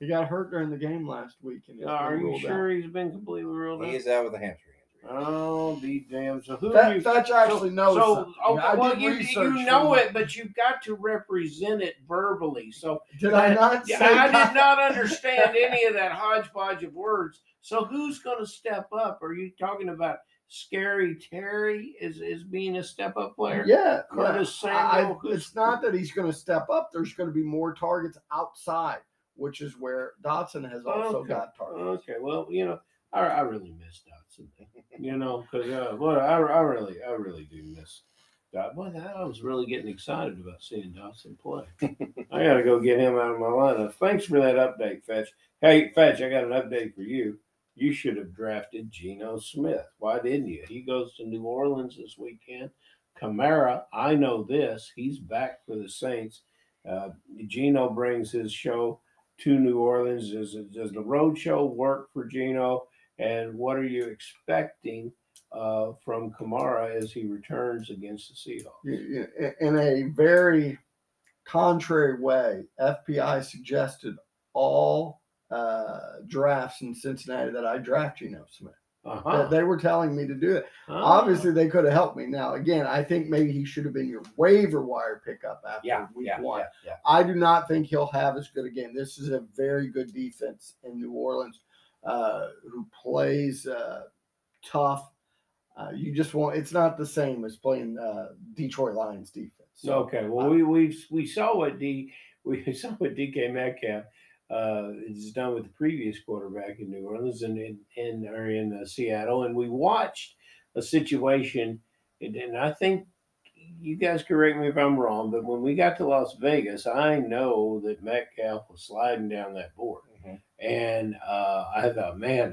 He got hurt during the game last week. And uh, are you sure out. He's been completely ruled out? He is out with a hamstring injury. Oh, be damn them. So who that, you, Fetch actually so, knows. So okay, I well, you you know it, but you've got to represent it verbally. So did I, I not? Say I God? did not understand any of that hodgepodge of words. So who's going to step up? Are you talking about Scary Terry is, is being a step up player? Yeah, Curtis yeah. Samuel. I, it's not that he's going to step up. There's going to be more targets outside, which is where Dotson has also okay. got targets. Okay, well, you know, I, I really miss Dotson. You know, because uh, well, I, I really, I really do miss Dotson. Boy, I was really getting excited about seeing Dotson play. I got to go get him out of my lineup. Thanks for that update, Fetch. Hey, Fetch, I got an update for you. You should have drafted Geno Smith. Why didn't you? He goes to New Orleans this weekend. Kamara, I know this. He's back for the Saints. Uh, Geno brings his show to New Orleans. Does, does the road show work for Geno? And what are you expecting uh, from Kamara as he returns against the Seahawks? In a very contrary way, F P I suggested all uh, drafts in Cincinnati that I draft Geno Smith. Uh-huh. They, they were telling me to do it. Uh-huh. Obviously, they could have helped me. Now, again, I think maybe he should have been your waiver wire pickup after yeah, week yeah, one. Yeah, yeah. I do not think he'll have as good a game. This is a very good defense in New Orleans. Uh, who plays uh, tough. Uh, you just want – it's not the same as playing uh, Detroit Lions defense. So, okay, well, I, we we we saw what D we saw what D K Metcalf uh, has done with the previous quarterback in New Orleans and in, in or in uh, Seattle, and we watched a situation. And, and I think you guys correct me if I'm wrong, but when we got to Las Vegas, I know that Metcalf was sliding down that board. And uh, I thought, man,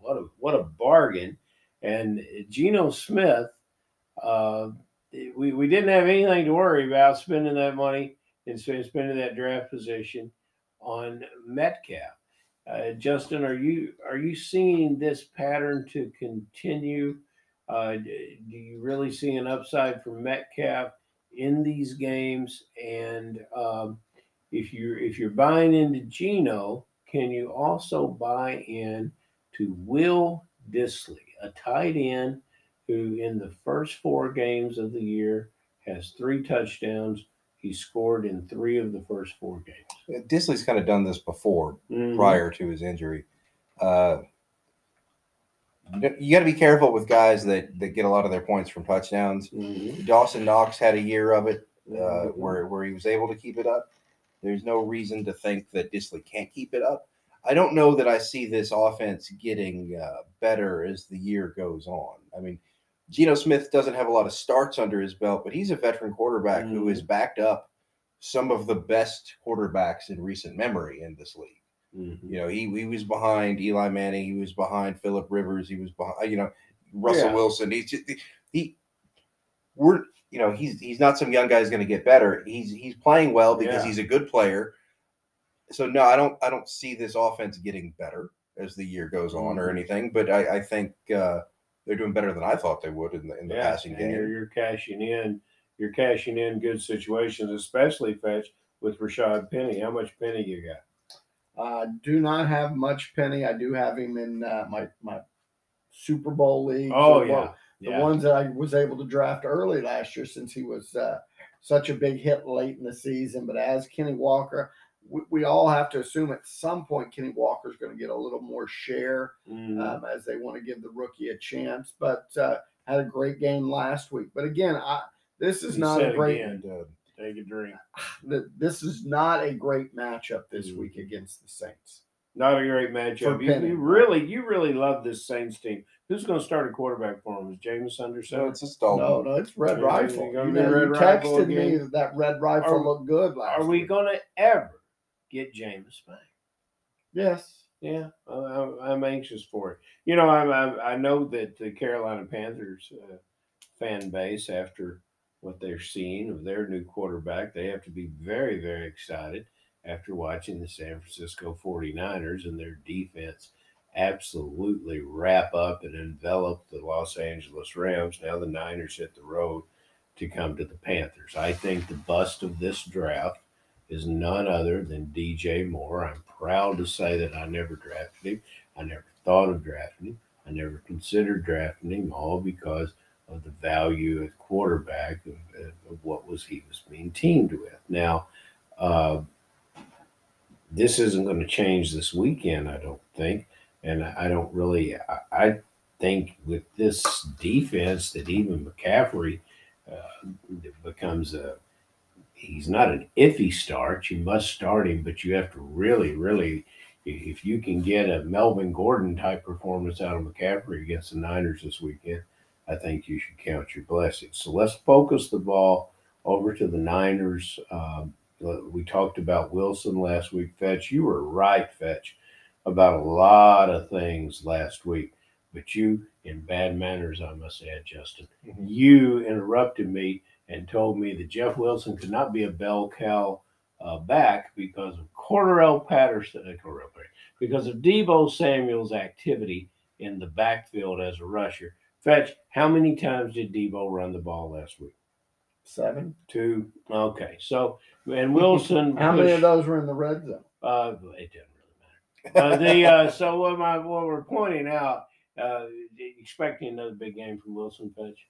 what a what a bargain! And Geno Smith, uh, we we didn't have anything to worry about spending that money and spending that draft position on Metcalf. Uh, Justin, are you are you seeing this pattern to continue? Uh, do you really see an upside for Metcalf in these games? And um, if you if you're buying into Geno, can you also buy in to Will Disley, a tight end who in the first four games of the year has three touchdowns? He scored in three of the first four games. Disley's kind of done this before, mm-hmm. prior to his injury. Uh, you got to be careful with guys that, that get a lot of their points from touchdowns. Mm-hmm. Dawson Knox had a year of it uh, mm-hmm. where, where he was able to keep it up. There's no reason to think that Disley can't keep it up. I don't know that I see this offense getting uh, better as the year goes on. I mean, Geno Smith doesn't have a lot of starts under his belt, but he's a veteran quarterback mm-hmm. who has backed up some of the best quarterbacks in recent memory in this league. Mm-hmm. You know, he, he was behind Eli Manning. He was behind Phillip Rivers. He was behind, you know, Russell yeah. Wilson. He's just, he, we're, You know, he's he's not some young guy who's going to get better. He's he's playing well because yeah. he's a good player. So no, I don't I don't see this offense getting better as the year goes on or anything. But I, I think uh, they're doing better than I thought they would in the in the yeah, passing and game. You're, you're cashing in, you're cashing in good situations, especially Fetch with Rashad Penny. How much Penny you got? Uh, do not have much Penny. I do have him in uh, my my Super Bowl league. Oh yeah. Bowl. The yeah. ones that I was able to draft early last year since he was uh, such a big hit late in the season. But as Kenny Walker, we, we all have to assume at some point Kenny Walker's going to get a little more share mm. um, as they want to give the rookie a chance. But uh, had a great game last week. But, again, I, this is he not a great again, – Take a drink. This is not a great matchup this mm. week against the Saints. Not a great matchup. You, you really, you really love this Saints team. Who's going to start a quarterback for him? Is James Henderson? No, it's just all. No, no, it's Red James Rifle. You, know, Red you Rifle texted again. me that, that Red Rifle are, looked good last. Are we going to ever get James back? Yes. Yeah, I'm, I'm anxious for it. You know, I'm, I'm, I know that the Carolina Panthers uh, fan base, after what they're seeing of their new quarterback, they have to be very, very excited. After watching the San Francisco forty-niners and their defense absolutely wrap up and envelop the Los Angeles Rams, now the Niners hit the road to come to the Panthers. I think the bust of this draft is none other than D J Moore. I'm proud to say that I never drafted him. I never thought of drafting him. I never considered drafting him, all because of the value at quarterback of, of what was he was being teamed with. Now, uh, this isn't going to change this weekend, I don't think. And I don't really – I think with this defense that even McCaffrey uh, becomes a – he's not an iffy start. You must start him, but you have to really, really – if you can get a Melvin Gordon-type performance out of McCaffrey against the Niners this weekend, I think you should count your blessings. So let's focus the ball over to the Niners. Um, we talked about Wilson last week, Fetch. You were right, Fetch, about a lot of things last week. But you, in bad manners, I must add, Justin, mm-hmm. you interrupted me and told me that Jeff Wilson could not be a bell cow uh, back because of Cordarrelle Patterson, uh, Cordarrelle Patterson, because of Deebo Samuel's activity in the backfield as a rusher. Fetch, how many times did Deebo run the ball last week? Seven. Two. Okay. So, and Wilson. how pushed, many of those were in the red zone? Uh, it didn't. uh, the uh, so what, my, what we're pointing out, uh, expecting another big game from Wilson, Fetch?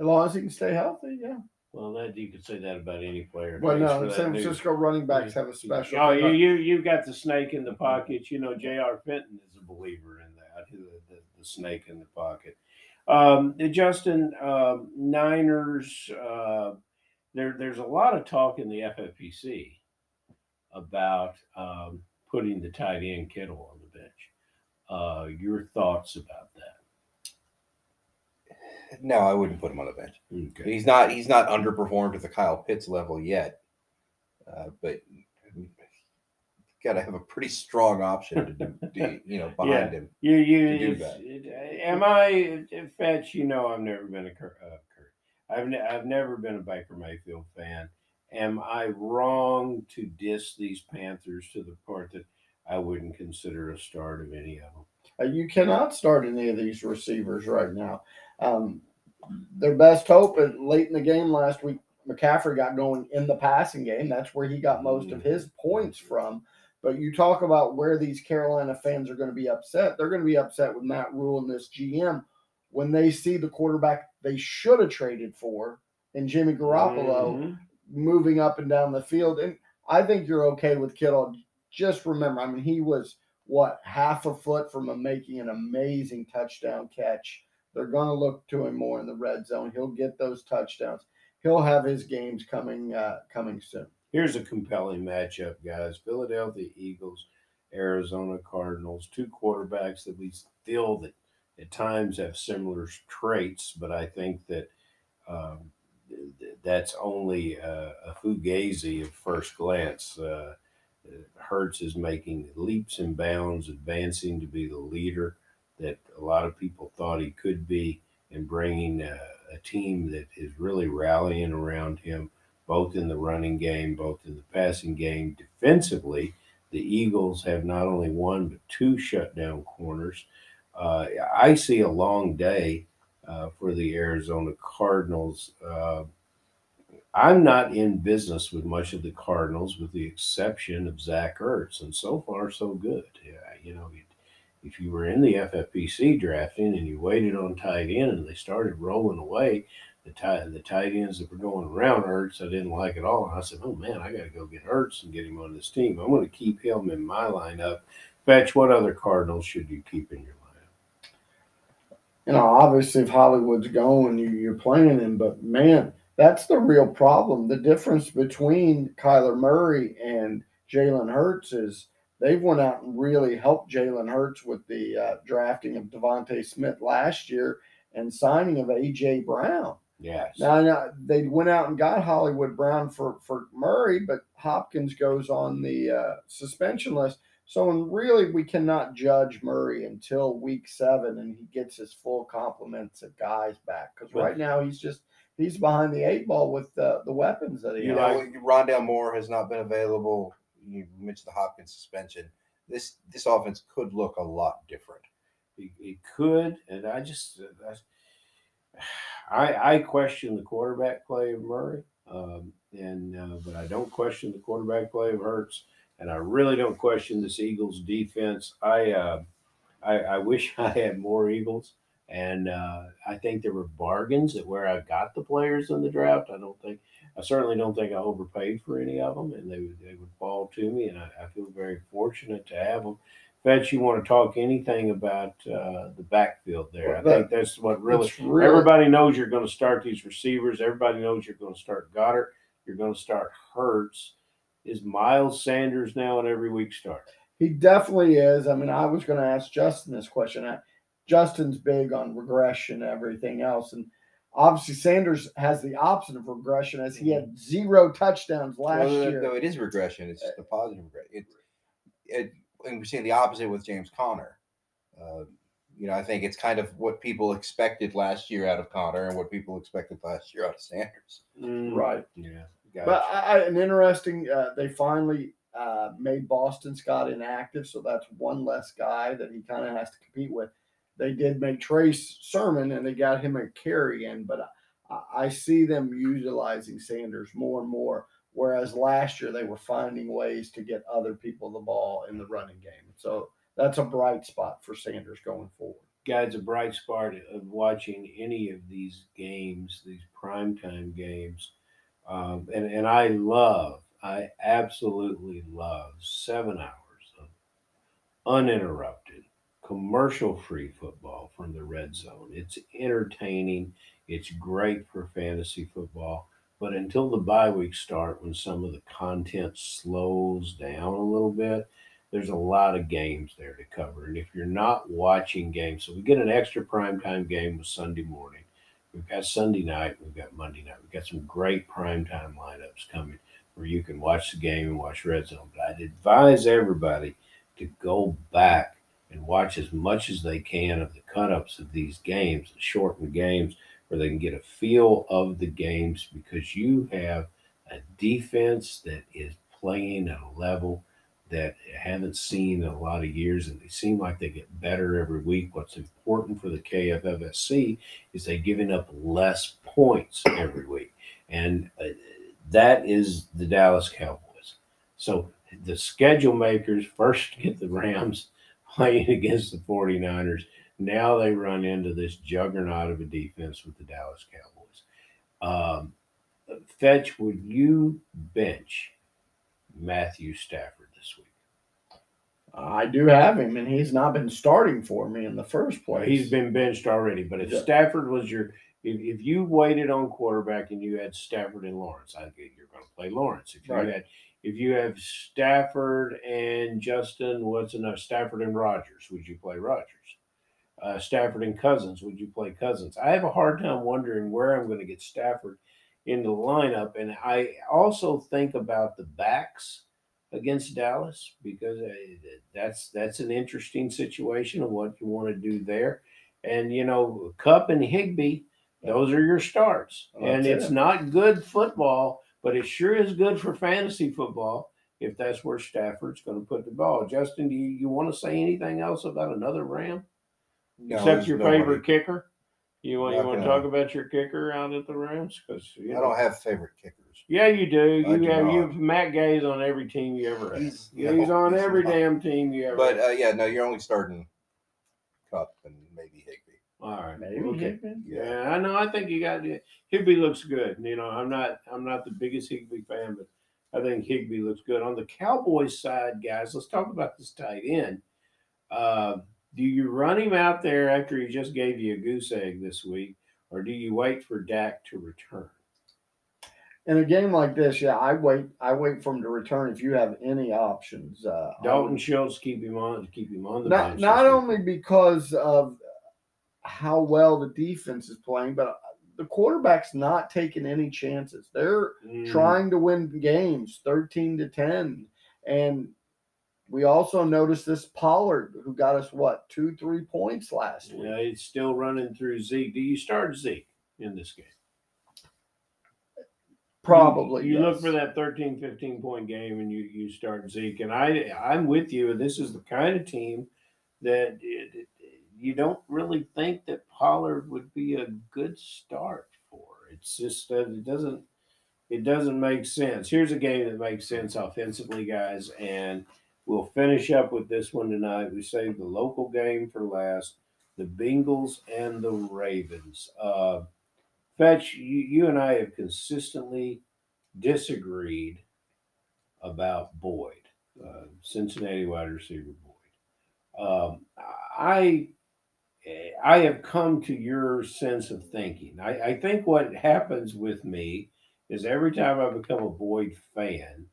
As long as he can stay healthy, yeah. Well, that you could say that about any player. Well, no, San Francisco dude. running backs have a special. Oh, you, you, you've got the snake in the pocket. You know, J R. Fenton is a believer in that, the, the, the snake in the pocket. Um, Justin, uh, Niners, uh, there, there's a lot of talk in the F F P C about um, – putting the tight end Kittle on the bench. Uh, your thoughts about that? No, I wouldn't put him on the bench. Okay. He's not he's not underperformed at the Kyle Pitts level yet, uh, but you got to have a pretty strong option to do, do you know behind yeah. him. You you to do that. It, am I Fetch? You know, I've never been a uh, I've ne- I've never been a Baker Mayfield fan. Am I wrong to diss these Panthers to the part that I wouldn't consider a start of any of them? Uh, you cannot start any of these receivers right now. Um, their best hope, and late in the game last week, McCaffrey got going in the passing game. That's where he got most mm-hmm. of his points from. But you talk about where these Carolina fans are going to be upset. They're going to be upset with Matt Rule and this G M when they see the quarterback they should have traded for and Jimmy Garoppolo mm-hmm. moving up and down the field. And I think you're okay with Kittle. Just remember, I mean, he was, what, half a foot from a making an amazing touchdown catch. They're going to look to him more in the red zone. He'll get those touchdowns. He'll have his games coming uh, coming soon. Here's a compelling matchup, guys. Philadelphia Eagles, Arizona Cardinals, two quarterbacks that we feel that at times have similar traits, but I think that um, – that's only uh, a fugazi at first glance. Uh, Hurts is making leaps and bounds, advancing to be the leader that a lot of people thought he could be, and bringing a, a team that is really rallying around him, both in the running game, both in the passing game. Defensively, the Eagles have not only one but two shutdown corners. Uh, I see a long day Uh, for the Arizona Cardinals. Uh, I'm not in business with much of the Cardinals with the exception of Zach Ertz, and so far so good. Yeah, you know, if you were in the F F P C drafting and you waited on tight end and they started rolling away, the tight, the tight ends that were going around Ertz, I didn't like at all. And I said, oh, man, I got to go get Ertz and get him on this team. I'm going to keep him in my lineup. Fetch, what other Cardinals should you keep in your lineup? You know, obviously, if Hollywood's going, you're playing him. But, man, that's the real problem. The difference between Kyler Murray and Jalen Hurts is they've went out and really helped Jalen Hurts with the uh, drafting of Devontae Smith last year and signing of A J. Brown. Yes. Now, now, they went out and got Hollywood Brown for, for Murray, but Hopkins goes on the uh, suspension list. So, and really, we cannot judge Murray until week seven and he gets his full compliments of guys back. Because right now, he's just – he's behind the eight ball with the, the weapons that he you has. You know, Rondale Moore has not been available. You mentioned the Hopkins suspension. This this offense could look a lot different. It, it could, and I just – I I question the quarterback play of Murray, um, and uh, but I don't question the quarterback play of Hurts. And I really don't question this Eagles defense. I, uh, I I wish I had more Eagles. And uh, I think there were bargains at where I got the players in the draft. I don't think, I certainly don't think I overpaid for any of them, and they would, they would fall to me. And I, I feel very fortunate to have them. Bet you want to talk anything about uh, the backfield there. Well, I that, think that's what really, that's really everybody knows you're going to start these receivers. Everybody knows you're going to start Goddard. You're going to start Hurts. Is Miles Sanders now an every week start? He definitely is. I mean, I was going to ask Justin this question. I, Justin's big on regression and everything else. And obviously Sanders has the opposite of regression, as he had zero touchdowns last well, year. No, it is regression. It's just a positive regression. It, it, And we're seeing the opposite with James Conner. Uh, you know, I think it's kind of what people expected last year out of Conner and what people expected last year out of Sanders. Mm. Right. Yeah. Gotcha. But I, an interesting, uh, they finally uh, made Boston Scott inactive, so that's one less guy that he kind of has to compete with. They did make Trace Sermon, and they got him a carry in, but I, I see them utilizing Sanders more and more. Whereas last year they were finding ways to get other people the ball in the running game. So that's a bright spot for Sanders going forward. Guys, a bright spot of watching any of these games, these primetime games. Um, and, and I love, I absolutely love seven hours of uninterrupted, commercial-free football from the red zone. It's entertaining. It's great for fantasy football. But until the bye weeks start, when some of the content slows down a little bit, there's a lot of games there to cover. And if you're not watching games, so we get an extra primetime game with Sunday morning. We've got Sunday night. We've got Monday night. We've got some great primetime lineups coming where you can watch the game and watch Red Zone. But I'd advise everybody to go back and watch as much as they can of the cut-ups of these games, the shortened games, where they can get a feel of the games, because you have a defense that is playing at a level that I haven't seen in a lot of years, and they seem like they get better every week. What's important for the K F F S C is they're giving up less points every week, and uh, that is the Dallas Cowboys. So the schedule makers first get the Rams playing against the forty-niners. Now they run into this juggernaut of a defense with the Dallas Cowboys. Um, Fetch, would you bench Matthew Stafford this week? I do have him, and he's not been starting for me in the first place. Well, he's been benched already, but if yeah. Stafford was your – if if you waited on quarterback and you had Stafford and Lawrence, I think you're going to play Lawrence. If you right. had – If you have Stafford and Justin, what's enough? Stafford and Rodgers, would you play Rodgers? Uh, Stafford and Cousins, would you play Cousins? I have a hard time wondering where I'm going to get Stafford in the lineup. And I also think about the backs against Dallas, because that's that's an interesting situation of what you want to do there. And, you know, Kupp and Higbee, those are your starts. Oh, and it's it. not good football. But it sure is good for fantasy football if that's where Stafford's going to put the ball. Justin, do you, you want to say anything else about another Ram? No, Except your nobody. favorite kicker? You want, you want to talk about your kicker out at the Rams? Because you know, I don't have favorite kickers. Yeah, you do. I you do have not. you have Matt Gay's on every team you ever had. He's, yeah, he's no, on he's every not. damn team you ever But, uh, yeah, no, you're only starting Cup and maybe Higbee. All right. Maybe. Okay. Yeah, I know. I think you got – Higbee looks good. You know, I'm not I'm not the biggest Higbee fan, but I think Higbee looks good. On the Cowboys side, guys, let's talk about this tight end. Uh, do you run him out there after he just gave you a goose egg this week, or do you wait for Dak to return? In a game like this, yeah, I wait I wait for him to return if you have any options. Uh, Dalton Schultz, keep him on, keep him on the not, bench. Not only because of – how well the defense is playing, but the quarterback's not taking any chances. They're mm. trying to win games thirteen to ten. And we also noticed this Pollard, who got us, what, two, three points last week. Yeah, he's still running through Zeke. Do you start Zeke in this game? Probably. You, you yes. look for that thirteen, fifteen point game and you, you start Zeke. And I, I'm with you. This is the kind of team that it, you don't really think that Pollard would be a good start for. It's just that it doesn't it doesn't make sense. Here's a game that makes sense offensively, guys, and we'll finish up with this one tonight. We saved the local game for last. the Bengals, and the Ravens. Uh, Fetch, you, you and I have consistently disagreed about Boyd, uh, Cincinnati wide receiver Boyd. Um, I I have come to your sense of thinking. I, I think what happens with me is every time I become a Boyd fan,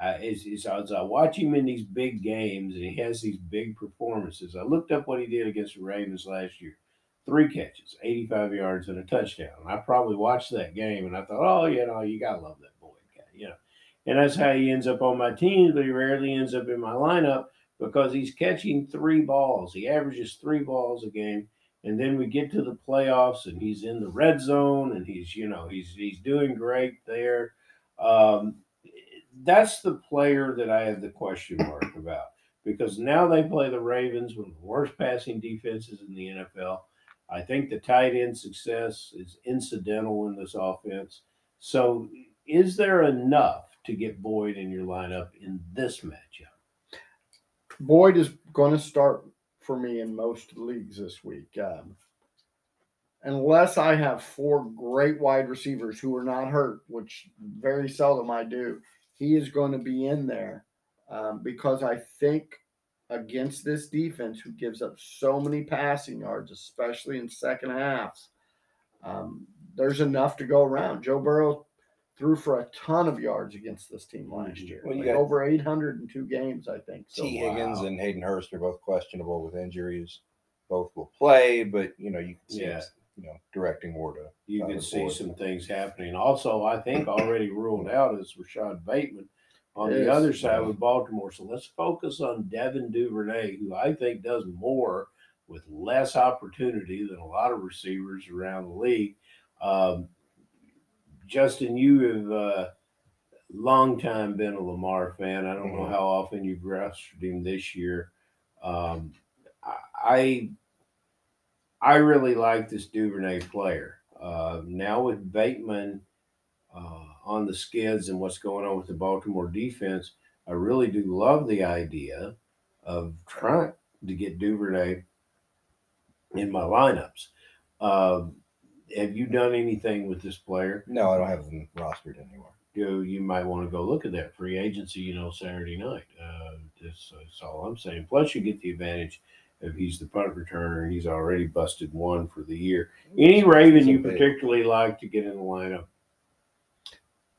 uh, is, is as I watch him in these big games and he has these big performances. I looked up what he did against the Ravens last year. Three catches, eighty-five yards, and a touchdown. And I probably watched that game, and I thought, oh, you know, you got to love that Boyd guy, you know. And that's how he ends up on my team, but he rarely ends up in my lineup because he's catching three balls. He averages three balls a game, and then we get to the playoffs, and he's in the red zone, and he's, you know, he's he's doing great there. Um, that's the player that I have the question mark about because now they play the Ravens, one of the worst passing defenses in the N F L. I think the tight end success is incidental in this offense. So is there enough to get Boyd in your lineup in this matchup? Boyd is going to start for me in most leagues this week. Um, unless I have four great wide receivers who are not hurt, which very seldom I do, he is going to be in there um, because I think – against this defense who gives up so many passing yards, especially in second halves. Um, there's enough to go around. Joe Burrow threw for a ton of yards against this team last year. Well, like over eight hundred in two games, I think. So, T. Higgins wow. and Hayden Hurst are both questionable with injuries. Both will play, but, you know, you can see yeah. you know, directing order. You can see some things happening. Also, I think already ruled out is Rashad Bateman on the other side with Baltimore. So let's focus on Devin Duvernay, who I think does more with less opportunity than a lot of receivers around the league. Um, Justin, you have uh, long time been a Lamar fan. I don't mm-hmm. know how often you've rostered him this year. Um, I I really like this Duvernay player. Uh, now with Bateman uh, on the skids and what's going on with the Baltimore defense, I really do love the idea of trying to get Duvernay in my lineups. Uh, have you done anything with this player? No, I don't have them rostered anywhere. You, you might want to go look at that free agency, you know, Saturday night. Uh, that's, that's all I'm saying. Plus, you get the advantage if he's the punt returner and he's already busted one for the year. Any Raven you particularly like to get in the lineup?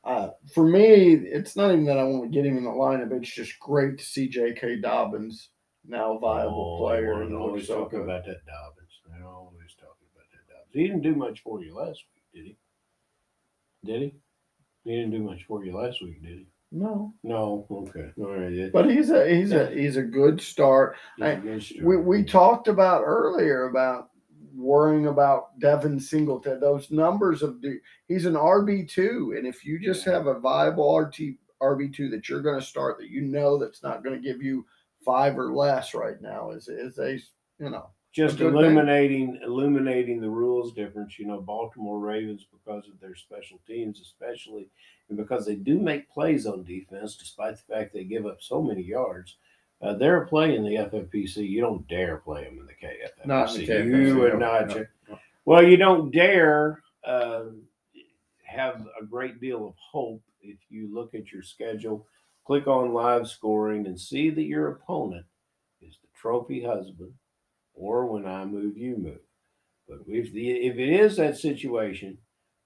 Uh, for me, it's not even that I want to get him in the lineup. It's just great to see J K. Dobbins, now a viable oh, player. They always so talking about that Dobbins. They always talking about that Dobbins. He didn't do much for you last week, did he? Did he? He didn't do much for you last week, did he? No. No. Okay. All right. But he's a he's a he's a good start. I, a good start. We we talked about earlier about worrying about Devin Singletary, those numbers of – he's an R B two, and if you just have a viable R B two that you're going to start that you know that's not going to give you five or less right now is, is a, you know. Just illuminating thing. illuminating the rules difference, you know, Baltimore Ravens because of their special teams especially, and because they do make plays on defense despite the fact they give up so many yards. Uh, they're playing the F F P C. You don't dare play them in the K F F C. Not the K F F C. You would not. No, no. Well, you don't dare uh, have a great deal of hope if you look at your schedule, click on live scoring, and see that your opponent is the trophy husband or when I move, you move. But if, the, if it is that situation,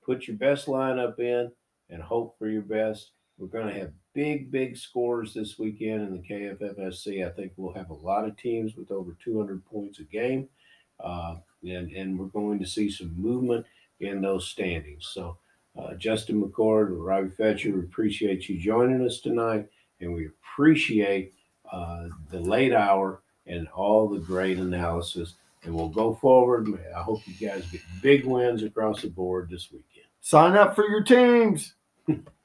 put your best lineup in and hope for your best. We're going to have big, big scores this weekend in the K F F S C. I think we'll have a lot of teams with over two hundred points a game, uh, and, and we're going to see some movement in those standings. So, uh, Justin McCord and Robbie Fetcher, we appreciate you joining us tonight, and we appreciate uh, the late hour and all the great analysis. And we'll go forward. I hope you guys get big wins across the board this weekend. Sign up for your teams.